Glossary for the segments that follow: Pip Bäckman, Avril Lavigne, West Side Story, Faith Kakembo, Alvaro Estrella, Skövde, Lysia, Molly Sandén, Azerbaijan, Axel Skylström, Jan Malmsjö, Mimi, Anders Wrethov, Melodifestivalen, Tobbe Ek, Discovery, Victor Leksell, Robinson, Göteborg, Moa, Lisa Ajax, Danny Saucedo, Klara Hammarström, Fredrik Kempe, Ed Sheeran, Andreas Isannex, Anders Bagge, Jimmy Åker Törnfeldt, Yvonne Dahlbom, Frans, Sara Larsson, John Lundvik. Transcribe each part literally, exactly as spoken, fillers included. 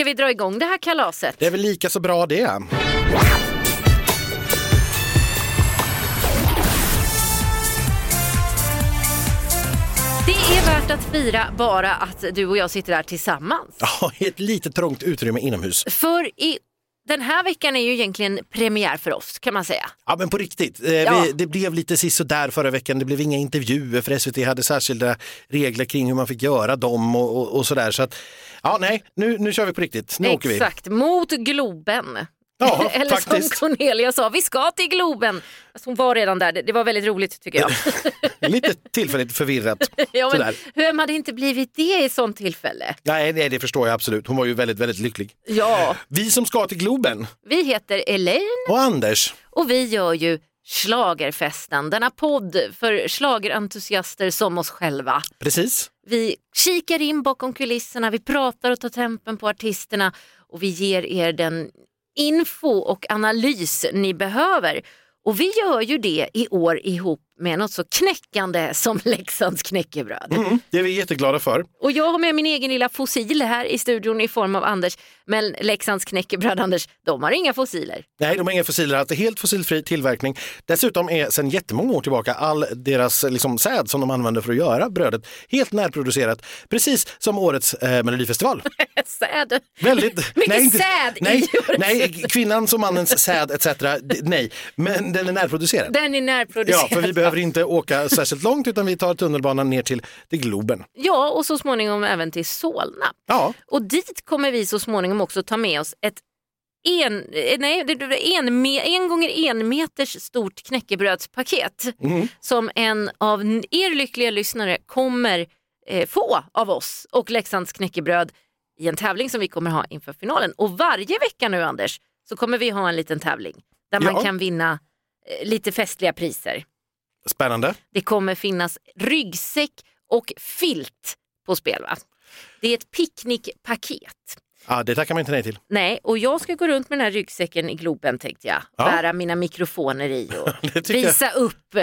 ska vi dra igång det här kalaset? Det är väl lika så bra det. Det är värt att fira bara att du och jag sitter här tillsammans. Ja, i ett lite trångt utrymme inomhus. För i den här veckan är ju egentligen premiär för oss, kan man säga. Ja, men på riktigt. Eh, ja. vi, det blev lite sisådär förra veckan. Det blev inga intervjuer för S V T hade särskilda regler kring hur man fick göra dem och, och, och sådär. Så att, ja, nej, nu, nu kör vi på riktigt. Nu Exakt. åker vi. Exakt, mot Globen. Ja, eller faktiskt. Som Cornelia sa, vi ska till Globen. Alltså, hon var redan där, det, det var väldigt roligt tycker jag. Lite tillfälligt förvirrat. Ja, men hur hade inte blivit det i sånt tillfälle? Nej, nej, det förstår jag absolut. Hon var ju väldigt, väldigt lycklig. Ja. Vi som ska till Globen. Vi heter Elaine. Och Anders. Och vi gör ju Schlagerfesten, denna podd för schlagerentusiaster som oss själva. Precis. Vi kikar in bakom kulisserna, vi pratar och tar tempen på artisterna och vi ger er den info och analys ni behöver. Och vi gör ju det i år ihop med något så knäckande som Leksands knäckebröd. Mm, det är vi jätteglada för. Och jag har med min egen lilla fossil här i studion i form av Anders. Men Leksands knäckebröd, Anders, de har inga fossiler. Nej, de har inga fossiler. Det är helt fossilfri tillverkning. Dessutom är sedan jättemånga år tillbaka all deras liksom, säd som de använder för att göra brödet helt närproducerat. Precis som årets eh, Melodifestival. Säd. Väldigt. Mycket nej, inte, säd nej, i nej, kvinnans och mannens säd et cetera. Nej, men den är närproducerad. Den är närproducerad. Ja, för vi behöver Vi behöver inte åka särskilt långt utan vi tar tunnelbanan ner till, till Globen. Ja, och så småningom även till Solna. Ja. Och dit kommer vi så småningom också ta med oss ett en, nej, en, en gånger en meters stort knäckebrödspaket mm. som en av er lyckliga lyssnare kommer eh, få av oss och Leksands knäckebröd i en tävling som vi kommer ha inför finalen. Och varje vecka nu, Anders, så kommer vi ha en liten tävling där ja. man kan vinna eh, lite festliga priser. Spännande. Det kommer finnas ryggsäck och filt på spel, va? Det är ett picknickpaket. Ja, det tackar man inte nej till. Nej, och jag ska gå runt med den här ryggsäcken i Globen, tänkte jag. Ja. Bära mina mikrofoner i och visa jag. upp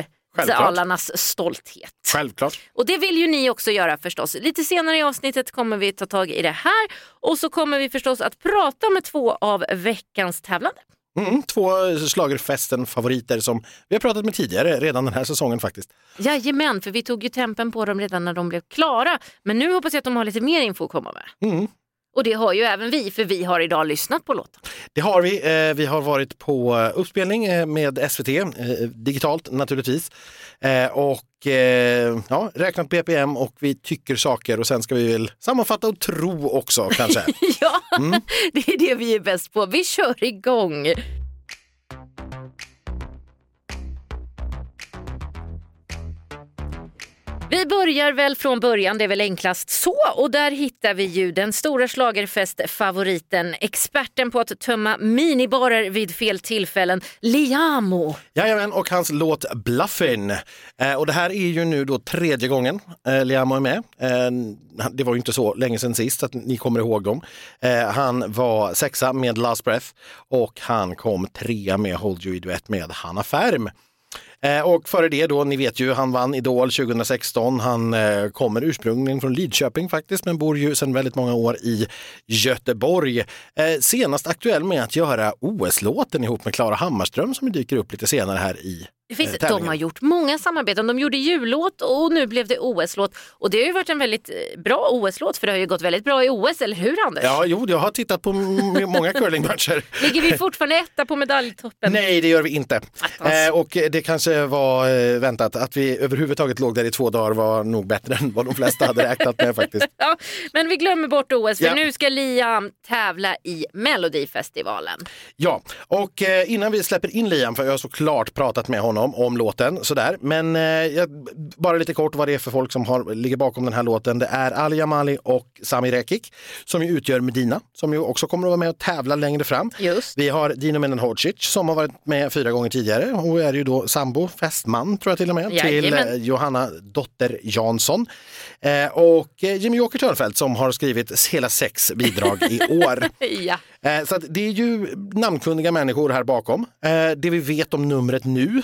Salarnas stolthet. Självklart. Och det vill ju ni också göra förstås. Lite senare i avsnittet kommer vi ta tag i det här. Och så kommer vi förstås att prata med två av veckans tävlande. Mm, två schlagerfesten-favoriter som vi har pratat med tidigare redan den här säsongen faktiskt. Jajamän, för vi tog ju tempen på dem redan när de blev klara. Men nu hoppas jag att de har lite mer info att komma med. Mm. Och det har ju även vi, för vi har idag lyssnat på låten. Det har vi. Vi har varit på uppspelning med S V T, digitalt naturligtvis. Och ja, räknat B P M och vi tycker saker och sen ska vi väl sammanfatta och tro också kanske. Ja, mm. det är det vi är bäst på. Vi kör igång. Vi börjar väl från början, det är väl enklast så. Och där hittar vi ju den stora schlagerfest-favoriten, experten på att tömma minibarer vid fel tillfällen, Liamoo. Jajamän, och hans låt Bluffin. Eh, och det här är ju nu då tredje gången eh, Liamoo är med. Eh, det var ju inte så länge sedan sist, att ni kommer ihåg dem. Eh, han var sexa med Last Breath och han kom trea med Hold You i duett med Hanna Färm. Och före det då, ni vet ju, han vann Idol tjugo sexton. Han eh, kommer ursprungligen från Lidköping faktiskt, men bor ju sedan väldigt många år i Göteborg. Eh, senast aktuell med att göra O S-låten ihop med Klara Hammarström som dyker upp lite senare här i eh, tävlingen. De har gjort många samarbeten. De gjorde jullåt och nu blev det O S-låt. Och det har ju varit en väldigt bra O S-låt, för det har ju gått väldigt bra i O S, eller hur Anders? Ja, jo, jag har tittat på m- många curlingmatcher. Ligger vi fortfarande etta på medaljtoppen? Nej, det gör vi inte. Eh, och det kanske var väntat. Att vi överhuvudtaget låg där i två dagar var nog bättre än vad de flesta hade räknat med faktiskt. Ja, men vi glömmer bort O S, för ja. nu ska Liam tävla i Melodifestivalen. Ja, och innan vi släpper in Liam, för jag har såklart pratat med honom om låten sådär, men jag, bara lite kort vad det är för folk som har, ligger bakom den här låten. Det är Ali Amali och Sami Rekik som ju utgör Medina, som ju också kommer att vara med och tävla längre fram. Just. Vi har Dino Menenhorcic som har varit med fyra gånger tidigare och är ju då sambo fästman, tror jag till och med, Jajamän. till Johanna Dotter Jansson. Eh, och Jimmy Åker Törnfeldt som har skrivit hela sex bidrag i år. Ja. eh, så att det är ju namnkunniga människor här bakom. Eh, det vi vet om numret nu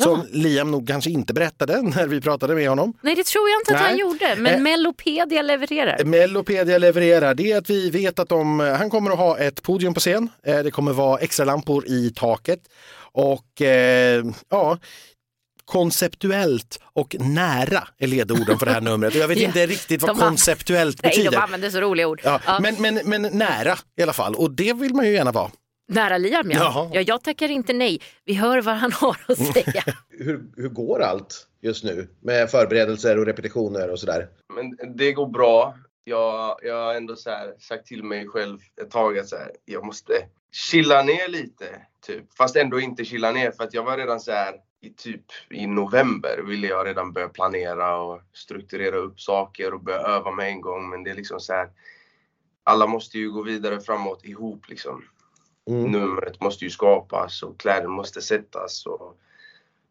Ja. Som Liam nog kanske inte berättade när vi pratade med honom. Nej, det tror jag inte att Nej. han gjorde. Men eh. Melopedia levererar. Melopedia levererar. Det är att vi vet att de, han kommer att ha ett podium på scen. Det kommer vara extra lampor i taket. Och eh, ja... konceptuellt och nära är ledorden för det här numret. Jag vet yeah. inte riktigt vad de konceptuellt har... betyder. Nej, de använder så roliga ord. Ja. Ja. Men, men, men nära i alla fall. Och det vill man ju gärna vara. Nära Liam, ja. ja. Jag tackar inte nej. Vi hör vad han har att säga. hur, hur går allt just nu med förberedelser och repetitioner och sådär? Men det går bra. Jag, jag har ändå så här sagt till mig själv ett tag att så här, jag måste chilla ner lite. Typ. Fast ändå inte chilla ner, för att jag var redan så här... I typ i november ville jag redan börja planera och strukturera upp saker och börja öva med en gång. Men det är liksom så här, alla måste ju gå vidare framåt ihop liksom. Mm. Numret måste ju skapas och kläder måste sättas. Och,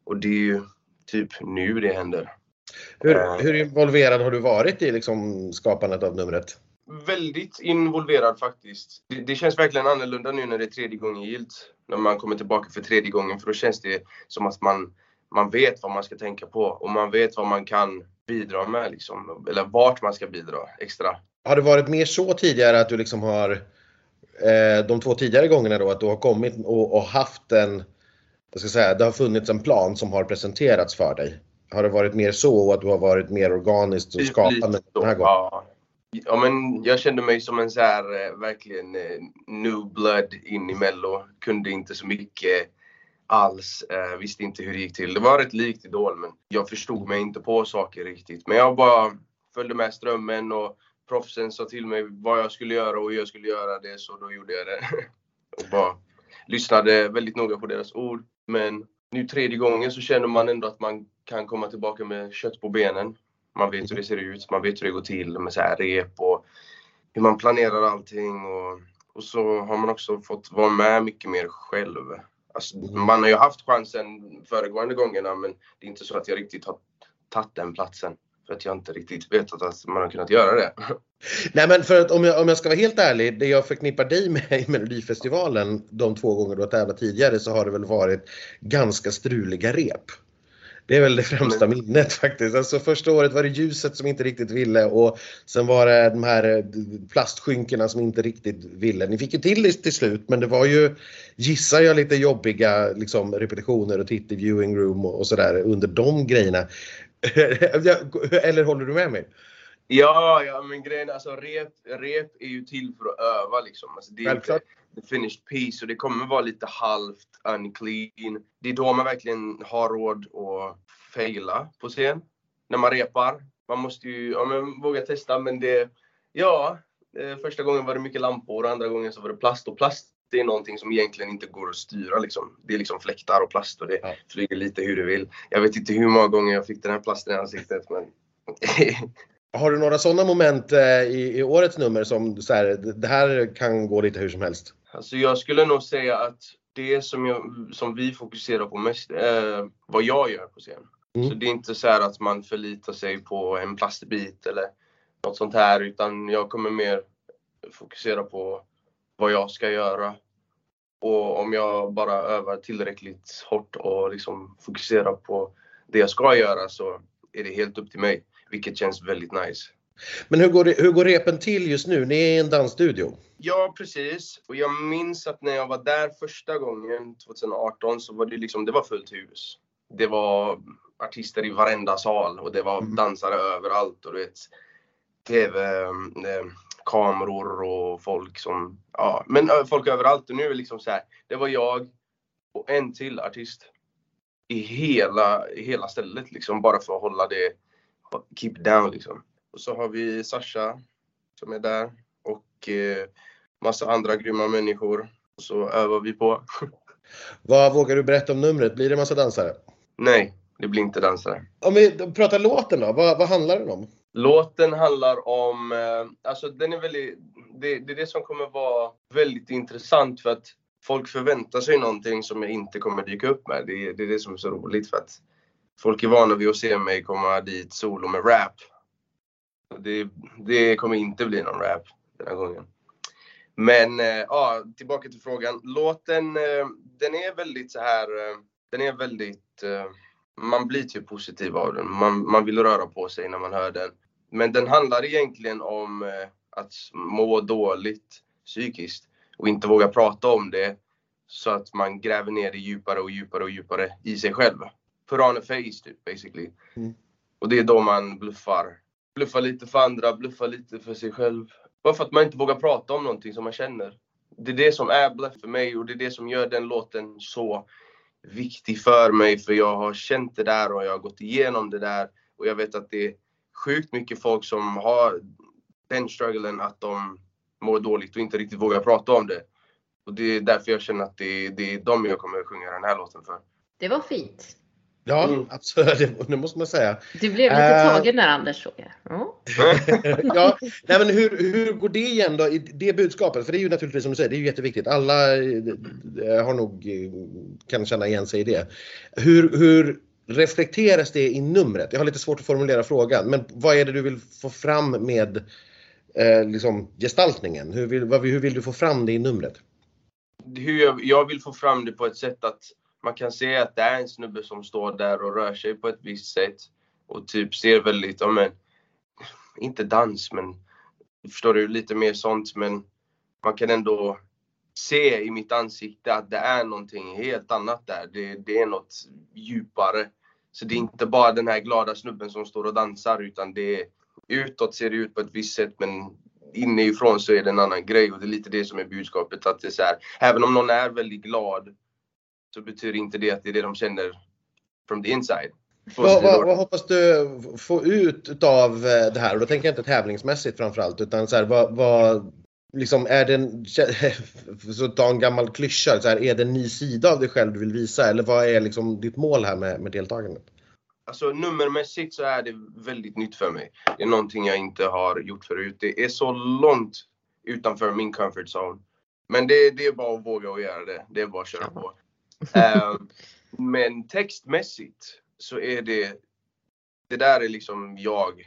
och det är ju typ nu det händer. Hur, hur involverad har du varit i liksom skapandet av numret? Väldigt involverad faktiskt. Det, det känns verkligen annorlunda nu när det är tredje gången gilt. När man kommer tillbaka för tredje gången. För då känns det som att man, man vet vad man ska tänka på. Och man vet vad man kan bidra med. Liksom, eller vart man ska bidra extra. Har det varit mer så tidigare att du liksom har... Eh, de två tidigare gångerna då. Att du har kommit och, och haft en... Jag ska säga, det har funnits en plan som har presenterats för dig. Har det varit mer så och att du har varit mer organiskt och skapande den här gången? Ja. Ja, men jag kände mig som en så här eh, verkligen eh, new blood in i Mello. Kunde inte så mycket alls. Eh, visste inte hur det gick till. Det var rätt likt Idol, men jag förstod mig inte på saker riktigt. Men jag bara följde med strömmen och proffsen sa till mig vad jag skulle göra och hur jag skulle göra det. Så då gjorde jag det. Och bara lyssnade väldigt noga på deras ord. Men nu tredje gången så känner man ändå att man kan komma tillbaka med kött på benen. Man vet hur det ser ut, man vet hur det går till med så här rep och hur man planerar allting. Och, och så har man också fått vara med mycket mer själv. Alltså, man har ju haft chansen föregående gångerna, men det är inte så att jag riktigt har tagit den platsen. För att jag inte riktigt vet att man har kunnat göra det. Nej, men för att om jag, om jag ska vara helt ärlig, det jag förknippar dig med i Melodifestivalen de två gånger du har tävlat tidigare så har det väl varit ganska struliga rep. Det är väl det främsta minnet faktiskt. Alltså första året var det ljuset som inte riktigt ville. Och sen var det de här plastskynkorna som inte riktigt ville. Ni fick ju till det till slut. Men det var ju, gissar jag, lite jobbiga liksom, repetitioner och titt i viewing room och, och sådär under de grejerna. Eller håller du med mig? Ja, ja men grejen, alltså rep, rep är ju till för att öva liksom. Alltså, det är inte the finished piece och det kommer vara lite halvt unclean. Det är då man verkligen har råd att fejla på scen. När man repar. Man måste ju ja, men, våga testa, men det, ja, första gången var det mycket lampor och andra gången så var det plast. Och plast det är någonting som egentligen inte går att styra liksom. Det är liksom fläktar och plast och det ja. flyger lite hur du vill. Jag vet inte hur många gånger jag fick den här plasten i ansiktet, men... Har du några sådana moment i, i årets nummer som så här, det här kan gå lite hur som helst? Alltså jag skulle nog säga att det som, jag, som vi fokuserar på mest är vad jag gör på scen. Mm. Så det är inte så här att man förlitar sig på en plastbit eller något sånt här. Utan jag kommer mer fokusera på vad jag ska göra. Och om jag bara övar tillräckligt hårt och liksom fokuserar på det jag ska göra så är det helt upp till mig. Vilket känns väldigt nice. Men hur går, det, hur går repen till just nu? Ni är i en dansstudio. Ja, precis. Och jag minns att när jag var där första gången tjugo arton så var det liksom, det var fullt hus. Det var artister i varenda sal och det var mm. dansare överallt. Och du vet, tv-kameror och folk som, ja, men folk överallt. Och nu är det liksom så här, det var jag och en till artist i hela, i hela stället liksom, bara för att hålla det keep down liksom. Och så har vi Sasha som är där. Och eh, massa andra grymma människor. Och så övar vi på. Vad vågar du berätta om numret? Blir det massa dansare? Nej, det blir inte dansare. Om vi pratar låten då, vad, vad handlar den om? Låten handlar om... Eh, alltså den är väldigt... Det, det är det som kommer vara väldigt intressant. För att folk förväntar sig någonting som jag inte kommer dyka upp med. Det, det är det som är så roligt för att... Folk är vana vid att se mig komma dit solo med rap. Det, det kommer inte bli någon rap den här gången. Men äh, ja, tillbaka till frågan. Låten, äh, den är väldigt så här äh, den är väldigt, man blir typ positiv av den. Man, man vill röra på sig när man hör den. Men den handlar egentligen om att må dåligt psykiskt och inte våga prata om det. Så att man gräver ner det djupare och djupare och djupare i sig själv. Piranha face typ, basically. Mm. Och det är då man bluffar. Bluffar lite för andra, bluffar lite för sig själv. Bara för att man inte vågar prata om någonting som man känner. Det är det som är bluff för mig och det är det som gör den låten så viktig för mig. För jag har känt det där och jag har gått igenom det där. Och jag vet att det är sjukt mycket folk som har den strugglen att de mår dåligt och inte riktigt vågar prata om det. Och det är därför jag känner att det är, det är dem jag kommer att sjunga den här låten för. Det var fint. Ja, mm. absolut. Det, det måste man säga. Du blev lite uh, tagen när Anders såg det. Mm. ja, nej, men hur, hur går det igen då i det budskapet? För det är ju naturligtvis som du säger, det är ju jätteviktigt. Alla har nog, kan känna igen sig i det. Hur, hur reflekteras det i numret? Jag har lite svårt att formulera frågan. Men vad är det du vill få fram med eh, liksom gestaltningen? Hur vill, vad, hur vill du få fram det i numret? Hur jag, jag vill få fram det på ett sätt att man kan se att det är en snubbe som står där och rör sig på ett visst sätt. Och typ ser väldigt, ja men, inte dans men, förstår du, lite mer sånt. Men man kan ändå se i mitt ansikte att det är någonting helt annat där. Det, det är något djupare. Så det är inte bara den här glada snubben som står och dansar. Utan det är, utåt ser det ut på ett visst sätt men inifrån så är det en annan grej. Och det är lite det som är budskapet. Att det är så här, även om någon är väldigt glad. Så betyder inte det att det är det de känner from the inside. Vad, vad, vad hoppas du få ut av det här? Och då tänker jag inte tävlingsmässigt framförallt. Utan så här, vad, vad liksom är det en, så ta en gammal klyscha. Så här, är det en ny sida av dig själv du vill visa? Eller vad är liksom ditt mål här med, med deltagandet? Alltså nummermässigt så är det väldigt nytt för mig. Det är någonting jag inte har gjort förut. Det är så långt utanför min comfort zone. Men det, det är bara att våga och göra det. Det är bara att köra på. uh, men textmässigt så är det, det där är liksom jag.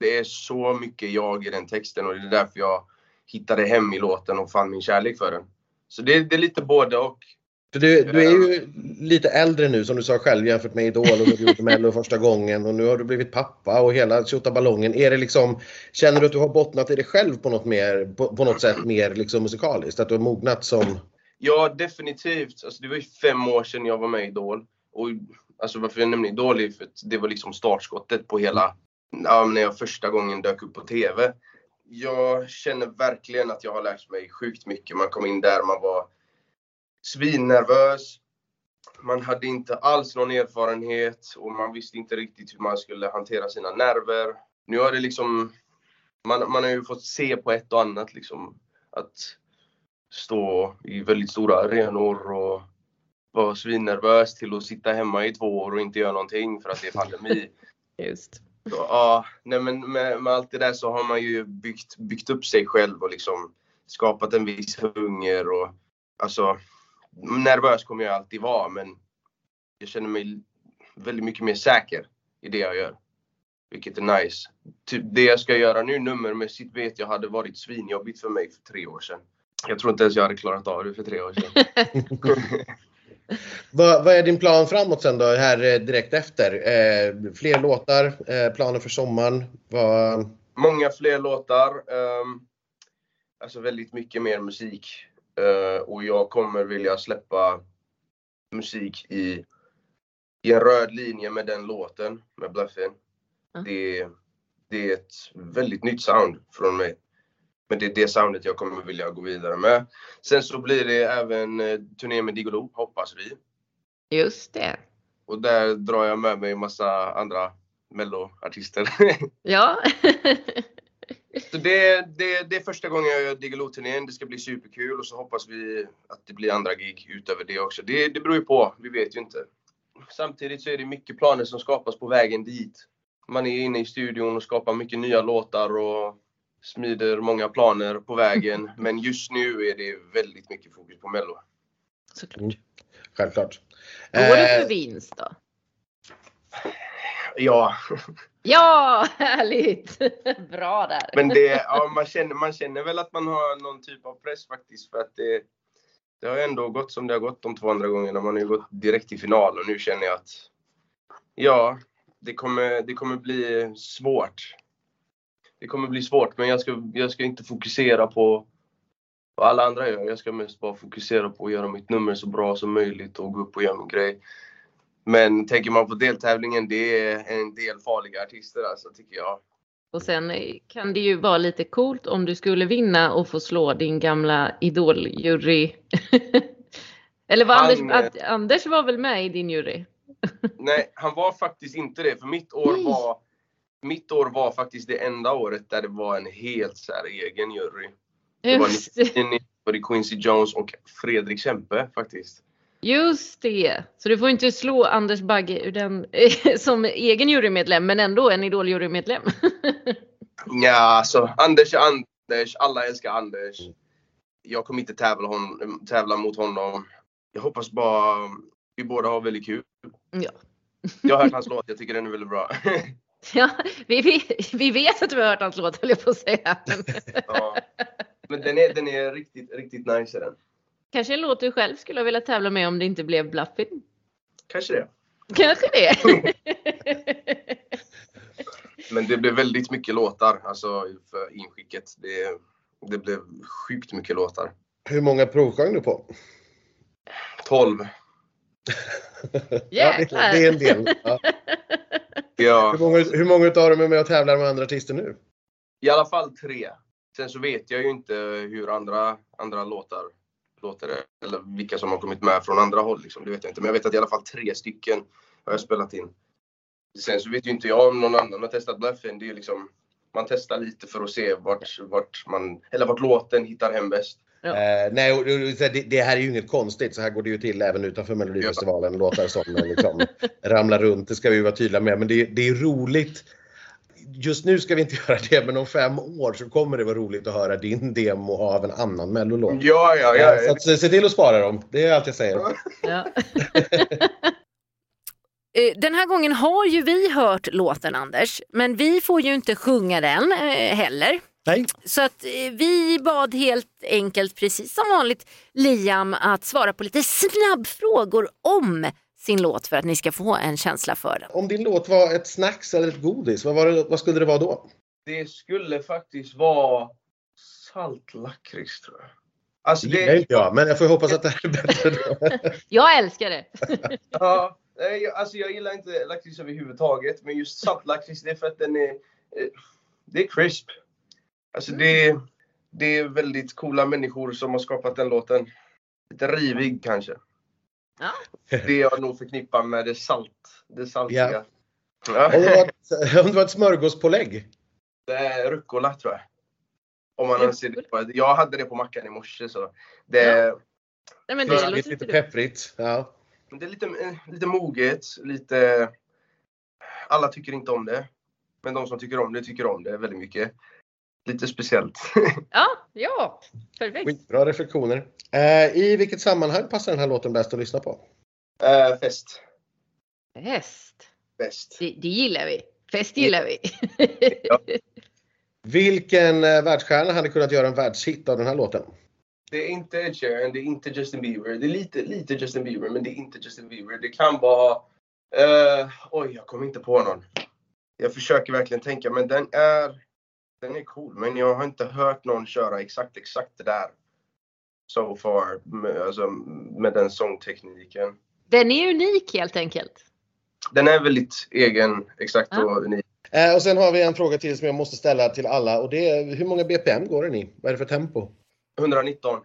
Det är så mycket jag i den texten och det är därför jag hittade hem i låten och fann min kärlek för den. Så det, det är lite både och. Du, du är ju lite äldre nu som du sa själv jämfört med Idol och du gjorde Mello första gången och nu har du blivit pappa och hela tjottaballongen. Är det liksom, känner du att du har bottnat i dig själv på något, mer, på, på något sätt mer liksom musikaliskt? Att du har mognat som... Ja, definitivt. Alltså, det var ju fem år sedan jag var med i Idol. Och, alltså, varför jag nämnde Idol är för att det var liksom startskottet på hela... Ja, när jag första gången dök upp på tv. Jag känner verkligen att jag har lärt mig sjukt mycket. Man kom in där, man var svinnervös. Man hade inte alls någon erfarenhet. Och man visste inte riktigt hur man skulle hantera sina nerver. Nu har det liksom... Man, man har ju fått se på ett och annat liksom. Att... stå i väldigt stora arenor och vara svinnervös till att sitta hemma i två år och inte göra någonting för att det är pandemi. Just. Så, ja, nej men med, med allt det där så har man ju byggt, byggt upp sig själv och liksom skapat en viss hunger och alltså nervös kommer jag alltid vara men jag känner mig väldigt mycket mer säker i det jag gör. Vilket är nice. Typ det jag ska göra nu nummermässigt vet jag hade varit svinjobbigt för mig för tre år sedan. Jag tror inte ens jag hade klarat av det för tre år sedan. vad, vad är din plan framåt sen då? Här direkt efter. Eh, fler låtar. Eh, planer för sommaren. Vad... Många fler låtar. Um, alltså väldigt mycket mer musik. Uh, och jag kommer vilja släppa musik i, i en röd linje med den låten. Med Bluffin. Mm. Det, det är ett väldigt nytt sound från mig. Men det är det soundet jag kommer vilja gå vidare med. Sen så blir det även turné med Digolo, hoppas vi. Just det. Och där drar jag med mig en massa andra melloartister. Ja. Så det, det, det är första gången jag gör Digolo-turnén. Det ska bli superkul och så hoppas vi att det blir andra gig utöver det också. Det, det beror ju på, vi vet ju inte. Samtidigt så är det mycket planer som skapas på vägen dit. Man är inne i studion och skapar mycket nya låtar och... smider många planer på vägen. Men just nu är det väldigt mycket fokus på Mello. Såklart. Mm, självklart. Vad går det för vinst då? Ja. Ja, härligt. Bra där. Men det, ja, man, känner, man känner väl att man har någon typ av press faktiskt. För att det, det har ändå gått som det har gått de två andra gångerna. Man har ju gått direkt till final och nu känner jag att ja, det kommer, det kommer bli svårt. Det kommer bli svårt, men jag ska, jag ska inte fokusera på vad alla andra gör. Jag ska mest bara fokusera på att göra mitt nummer så bra som möjligt och gå upp och göra min grej. Men tänker man på deltävlingen, det är en del farliga artister alltså, tycker jag. Och sen kan det ju vara lite coolt om du skulle vinna och få slå din gamla idoljury. Eller var han, Anders, Anders var väl med i din jury? Nej, han var faktiskt inte det. För mitt år var, mitt år var faktiskt det enda året där det var en helt så här egen jury. Det var nittionio, Quincy Jones och Fredrik Kempe faktiskt. Just det. Så du får inte slå Anders Bagge ur den, som egen jurymedlem, men ändå en idoljurymedlem. Ja, så Anders är Anders. Alla älskar Anders. Jag kommer inte tävla, hon, tävla mot honom. Jag hoppas bara vi båda har väldigt kul. Ja. Jag har hört hans låt. Jag tycker den är väldigt bra. Ja, vi, vi, vi vet att du har hört hans låt, höll jag på att säga. Ja. Men den är, den är riktigt, riktigt nice den. Kanske en låt du själv skulle vilja tävla med om det inte blev Bluffin. Kanske det. Kanske det. Men det blev väldigt mycket låtar alltså för inskicket. Det, det blev sjukt mycket låtar. Hur många provsjöng du på? tolv. Ja, det, det är en del. Ja. Ja. Hur många, hur många av dem är med och tävlar med andra artister nu? I alla fall tre. Sen så vet jag ju inte hur andra, andra låtar... eller vilka som har kommit med från andra håll liksom, det vet jag inte, men jag vet att i alla fall tre stycken har jag spelat in. Sen så vet ju inte jag om någon annan har testat Bluffin, det är ju liksom, man testar lite för att se vart, vart man, eller vart låten hittar hem bäst. Ja. Eh, nej, och, det, det här är ju inget konstigt, så här går det ju till även utanför Melodifestivalen, ja. Låtar som liksom ramlar runt, det ska vi vara tydliga med, men det, det är roligt. Just nu ska vi inte göra det, men om fem år så kommer det vara roligt att höra din demo av en annan mellolåt. Ja, ja, ja. Så att, se till att spara dem, det är allt jag säger. Ja. Den här gången har ju vi hört låten, Anders, men vi får ju inte sjunga den heller. Nej. Så att vi bad helt enkelt, precis som vanligt, Liam att svara på lite snabbfrågor om sin låt för att ni ska få en känsla för den. Om din låt var ett snacks eller ett godis, vad, var det, vad skulle det vara då? Det skulle faktiskt vara saltlakrits, tror jag. Alltså det är inte jag, men jag får hoppas att det här är bättre då. Jag älskar det. Ja, alltså jag gillar inte lakrits överhuvudtaget, men just saltlakrits, det är för att den är, det är crisp. Alltså det, det är väldigt coola människor som har skapat den låten. Lite rivig kanske. Ja. Det jag nog förknippar med det salt, det saltiga. Ja. Ja. Om, det ett, om det var ett smörgåspålägg? Det är rucola, tror jag. Om man anser det på. Jag hade det på mackan i morse så. Det är ja. Nej, men det låter lite, lite pepprigt. Ja. Det är lite lite moget, lite, alla tycker inte om det, men de som tycker om det tycker om det väldigt mycket. Lite speciellt. Ja, ja. Perfekt. Bra reflektioner. Eh, I vilket sammanhang passar den här låten bäst att lyssna på? Eh, fest. Fest. Fest. Det, det gillar vi. Fest gillar vi. Ja. Vilken eh, världsstjärna hade kunnat göra en världshit av den här låten? Det är inte Ed Sheeran, det är inte Justin Bieber. Det är lite, lite Justin Bieber, men det är inte Justin Bieber. Det kan vara... Eh, oj, jag kommer inte på någon. Jag försöker verkligen tänka, men den är... Den är cool, men jag har inte hört någon köra exakt exakt det där so far med, alltså, med den sångtekniken. Den är unik helt enkelt. Den är väldigt egen, exakt ah. och unik. Eh, och sen har vi en fråga till som jag måste ställa till alla, och det är hur många B P M går den i? Vad är det för tempo? ett hundra nitton.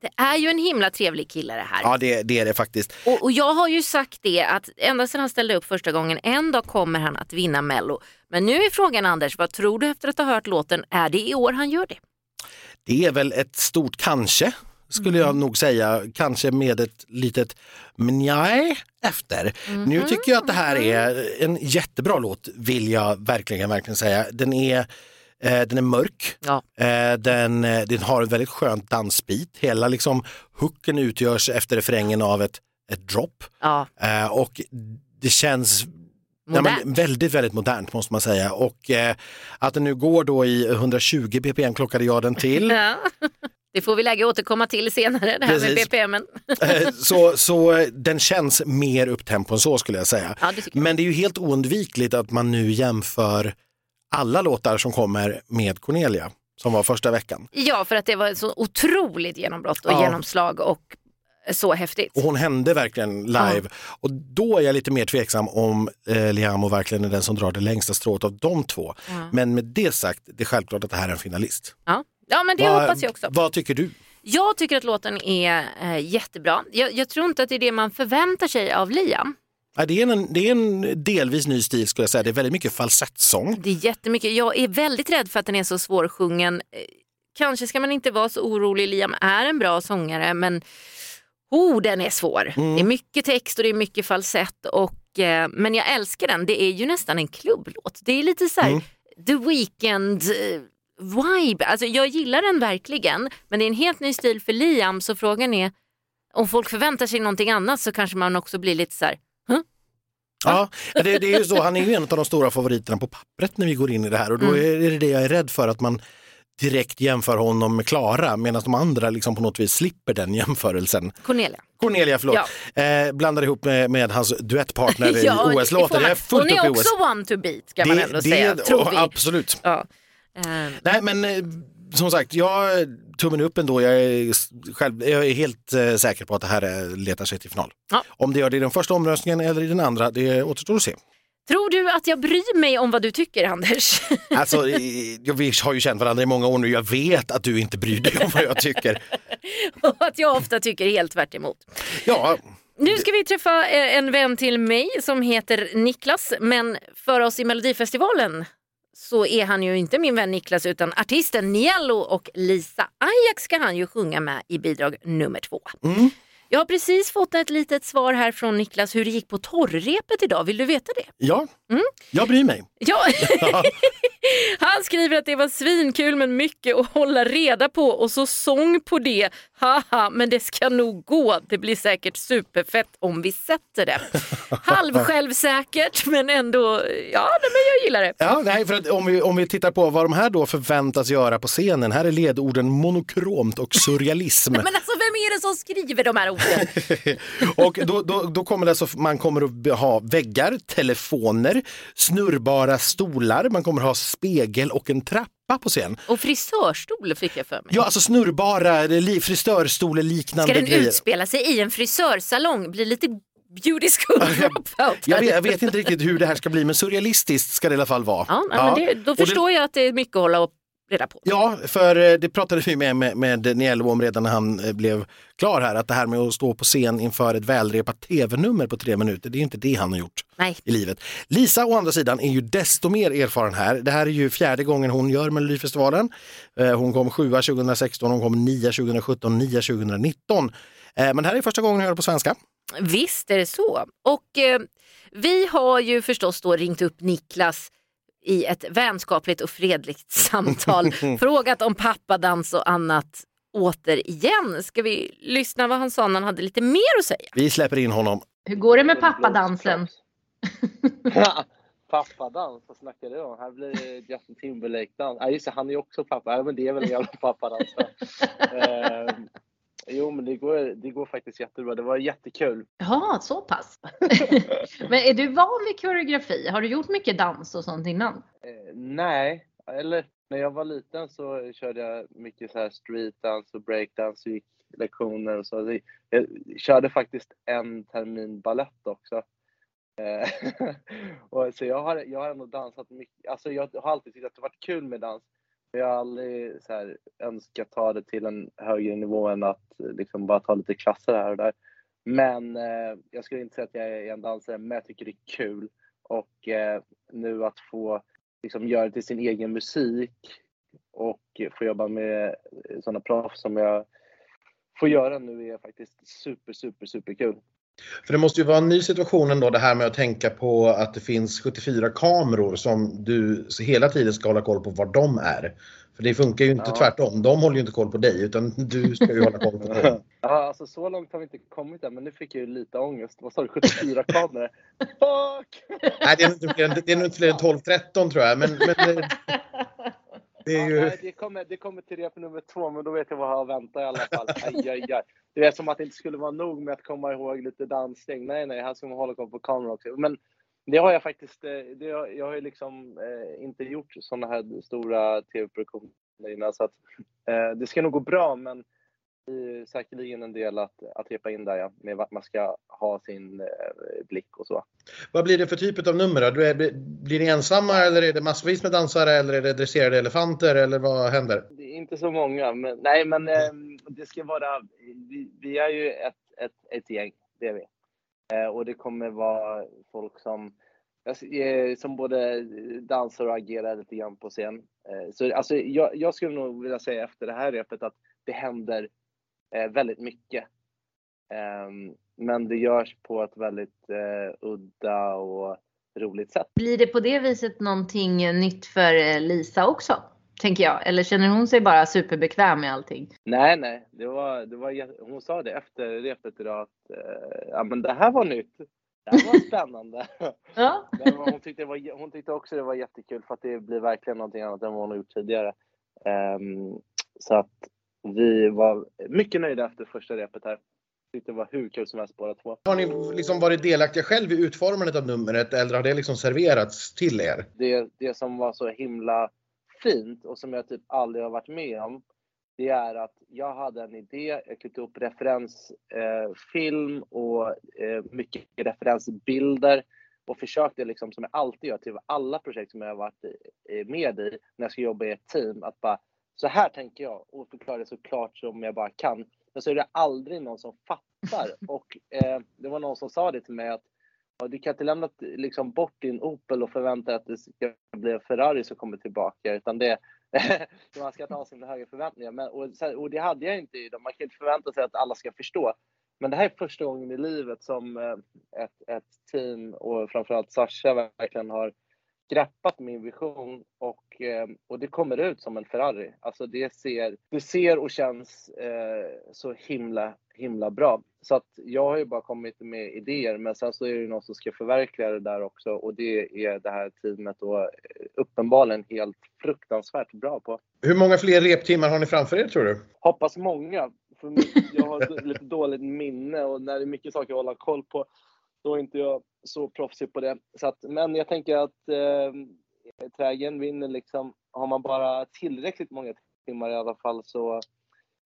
Det är ju en himla trevlig kille det här. Ja, det, det är det faktiskt. Och, och jag har ju sagt det att ända sedan han ställde upp första gången, en dag kommer han att vinna Mello. Men nu är frågan, Anders, vad tror du efter att ha hört låten? Är det i år han gör det? Det är väl ett stort kanske, skulle mm. jag nog säga. Kanske med ett litet mnjaj efter. Mm. Nu tycker jag att det här är en jättebra låt, vill jag verkligen, verkligen säga. Den är... Den är mörk, ja. den, den har ett väldigt skönt dansbit. Hela liksom, hooken utgörs efter refrängen av ett, ett drop. Ja. Och det känns nej, väldigt, väldigt modernt måste man säga. Och att den nu går då i ett hundra tjugo B P M klockade jag den till. Ja. Det får vi lägga återkomma till senare, det här Precis. Med B P M-en. så, så den känns mer upptempo än så, skulle jag säga. Ja, det Men det är ju helt oundvikligt att man nu jämför alla låtar som kommer med Cornelia, som var första veckan. Ja, för att det var ett så otroligt genombrott och ja. genomslag och så häftigt. Och hon hände verkligen live. Ja. Och då är jag lite mer tveksam om eh, Liamoo verkligen är den som drar det längsta strået av de två. Ja. Men med det sagt, det är självklart att det här är en finalist. Ja. Ja, men det Va, hoppas jag också. Vad tycker du? Jag tycker att låten är eh, jättebra. Jag, jag tror inte att det är det man förväntar sig av Liam. Ja, det, är en, det är en delvis ny stil, skulle jag säga. Det är väldigt mycket falsettsång. Det är jättemycket. Jag är väldigt rädd för att den är så svårsjungen. Kanske ska man inte vara så orolig. Liam är en bra sångare, men oh, den är svår. Mm. Det är mycket text och det är mycket falsett. Och, eh, men jag älskar den. Det är ju nästan en klubblåt. Det är lite så här, mm. The Weeknd... Eh, vibe. Alltså jag gillar den verkligen, men det är en helt ny stil för Liam, så frågan är om folk förväntar sig någonting annat, så kanske man också blir lite så här. Huh? Ja, det, det är ju så. Han är ju en av de stora favoriterna på pappret när vi går in i det här, och då är det det jag är rädd för, att man direkt jämför honom med Klara, medan de andra liksom på något vis slipper den jämförelsen. Cornelia. Cornelia, förlåt. Ja. Eh, blandar ihop med, med hans duettpartner i ja, O S-låten. Det är fullt hon är upp också one to beat, kan det, man ändå det, säga. Det, tror vi. Absolut. Ja. Um, Nej, men eh, som sagt, jag tummen upp ändå. Jag är, själv, jag är helt eh, säker på att det här är, letar sig till final. Ja. Om det gör det i den första omröstningen eller i den andra, det återstår att se. Tror du att jag bryr mig om vad du tycker, Anders? Alltså, jag, vi har ju känt varandra i många år nu. Jag vet att du inte bryr dig om vad jag tycker. Och att jag ofta tycker helt tvärt emot. Ja. Nu ska vi träffa en vän till mig som heter Niklas, men för oss i Melodifestivalen så är han ju inte min vän Niklas, utan artisten Nielo och Lisa Ajax ska han ju sjunga med i bidrag nummer två. Mm. Jag har precis fått ett litet svar här från Niklas hur det gick på torrrepet idag. Vill du veta det? Ja, mm. jag bryr mig. Ja. Han skriver att det var svinkul, men mycket att hålla reda på, och så sång på det. Haha, men det ska nog gå. Det blir säkert superfett om vi sätter det. Halvsjälvsäkert, men ändå, ja, men jag gillar det. Ja, nej, för att om vi, om vi tittar på vad de här då förväntas göra på scenen. Här är ledorden monokromt och surrealism. Men alltså, vem är det som skriver de här orden? Och då, då, då kommer det alltså, man kommer att ha väggar, telefoner, snurrbara stolar, man kommer att ha spegel och en trappa på scen. Och frisörstol fick jag för mig. Ja, alltså snurrbara frisörstol liknande. Ska den grejer. Utspela sig i en frisörsalong? Blir lite beauty school dropout. jag, vet, jag vet inte riktigt hur det här ska bli, men surrealistiskt ska det i alla fall vara. Ja, ja. Men det, då förstår det, jag att det är mycket att hålla upp. Ja, för det pratade vi med, med, med Nielo om redan när han blev klar här, att det här med att stå på scen inför ett välrepat tv-nummer på tre minuter, det är inte det han har gjort Nej. I livet. Lisa å andra sidan är ju desto mer erfaren här. Det här är ju fjärde gången hon gör Melodifestivalen. Hon kom sjua tjugohundrasexton, hon kom nia tjugohundrasjutton, nia tjugohundranitton. Men här är första gången hon gör det på svenska. Visst är det så. Och eh, vi har ju förstås då ringt upp Niklas i ett vänskapligt och fredligt samtal. Frågat om pappadans och annat återigen. Ska vi lyssna vad han sa när han hade lite mer att säga? Vi släpper in honom. Hur går det med pappadansen? Pappadans, vad snackar du om? Här blir det Justin Timberlake-dans. Ja, just det, han är ju också pappa. Ja, men det är väl en jävla pappadans. eh, jo, men det går, det går faktiskt jättebra. Det var jättekul. Ja, så pass. Men är du van vid koreografi? Har du gjort mycket dans och sånt innan? Eh, nej, eller när jag var liten så körde jag mycket så här streetdance och breakdance och gick lektioner och så. Jag körde faktiskt en termin ballett också. Eh, och så jag har, jag har ändå dansat mycket. Alltså jag har alltid tyckt att det har varit kul med dans. Jag har aldrig så här önskat ta det till en högre nivå än att liksom bara ta lite klasser här och där. Men eh, jag skulle inte säga att jag är en dansare, men jag tycker det är kul. Och eh, nu att få liksom göra det till sin egen musik och få jobba med sådana proffs som jag får göra nu är faktiskt super, super, super kul. För det måste ju vara en ny situation ändå, det här med att tänka på att det finns sjuttiofyra kameror som du hela tiden ska hålla koll på var de är. För det funkar ju inte ja. tvärtom, de håller ju inte koll på dig utan du ska ju hålla koll på dem. Ja, alltså så långt har vi inte kommit än, men nu fick jag ju lite ångest. Vad sa du, sjuttiofyra kameror? Fuck! Nej, det är nog inte fler än tolv tretton tror jag, men... men Det, är ju... ja, det, kommer, det kommer till rep nummer två, men då vet jag vad jag har väntat i alla fall. Aj, aj, aj. Det är som att det inte skulle vara nog med att komma ihåg lite dansning. Nej, nej, han ska man hålla koll på kameran också. Men det har jag faktiskt, det har, jag har ju liksom eh, inte gjort sådana här stora tv-produktioner innan. Så att, eh, det ska nog gå bra, men eh, säkerligen en del att, att repa in där, ja, med att man ska ha sin eh, blick och så. Vad blir det för typ av nummer? Du är, blir ni ensamma, eller är det massvis med dansare, eller är det dresserade elefanter, eller vad händer? Det är inte så många, men nej, men eh, det ska vara, vi, vi är ju ett, ett, ett gäng, det är vi. Och det kommer vara folk som, som både dansar och agerar lite grann på scen. Så alltså, jag, jag skulle nog vilja säga efter det här repet att det händer väldigt mycket. Men det görs på ett väldigt udda och roligt sätt. Blir det på det viset någonting nytt för Lisa också, tänker jag? Eller känner hon sig bara superbekväm med allting? Nej, nej. Det var, det var, hon sa det efter repet idag att eh, ja, men det här var nytt. Det här var spännande. Ja. Men hon, tyckte det var, hon tyckte också det var jättekul, för att det blir verkligen någonting annat än vad hon har gjort tidigare. Um, så att vi var mycket nöjda efter första repet här. Det var hur kul som helst båda två. Har ni liksom varit delaktiga själv i utformandet av numret, eller har det liksom serverats till er? Det, det som var så himla fint, och som jag typ aldrig har varit med om, det är att jag hade en idé, jag klickade upp referensfilm eh, och eh, mycket referensbilder, och försökte liksom, som jag alltid gör till alla projekt som jag har varit i, med i när jag ska jobba i ett team, att bara så här tänker jag, och förklara det så klart som jag bara kan. Men så är det aldrig någon som fattar, och eh, det var någon som sa det till mig att du kan inte lämna liksom bort din Opel och förvänta dig att det ska bli en Ferrari som kommer tillbaka, utan det man ska ta sina höga förväntningar. Men, och, och det hade jag inte i dem. Man kan inte förvänta sig att alla ska förstå. Men det här är första gången i livet som ett, ett team, och framförallt Sasha, verkligen har greppat min vision, och, och det kommer ut som en Ferrari. Alltså det ser, det ser och känns eh, så himla, himla bra. Så att jag har ju bara kommit med idéer, men sen så är det ju någon som ska förverkliga det där också, och det är det här teamet då uppenbarligen helt fruktansvärt bra på. Hur många fler reptimmar har ni framför er, tror du? Hoppas många, för jag har lite dåligt minne, och när det är mycket saker jag håller koll på, då är inte jag så proffsig på det. Så att, men jag tänker att eh, trägen vinner liksom. Har man bara tillräckligt många timmar i alla fall, så,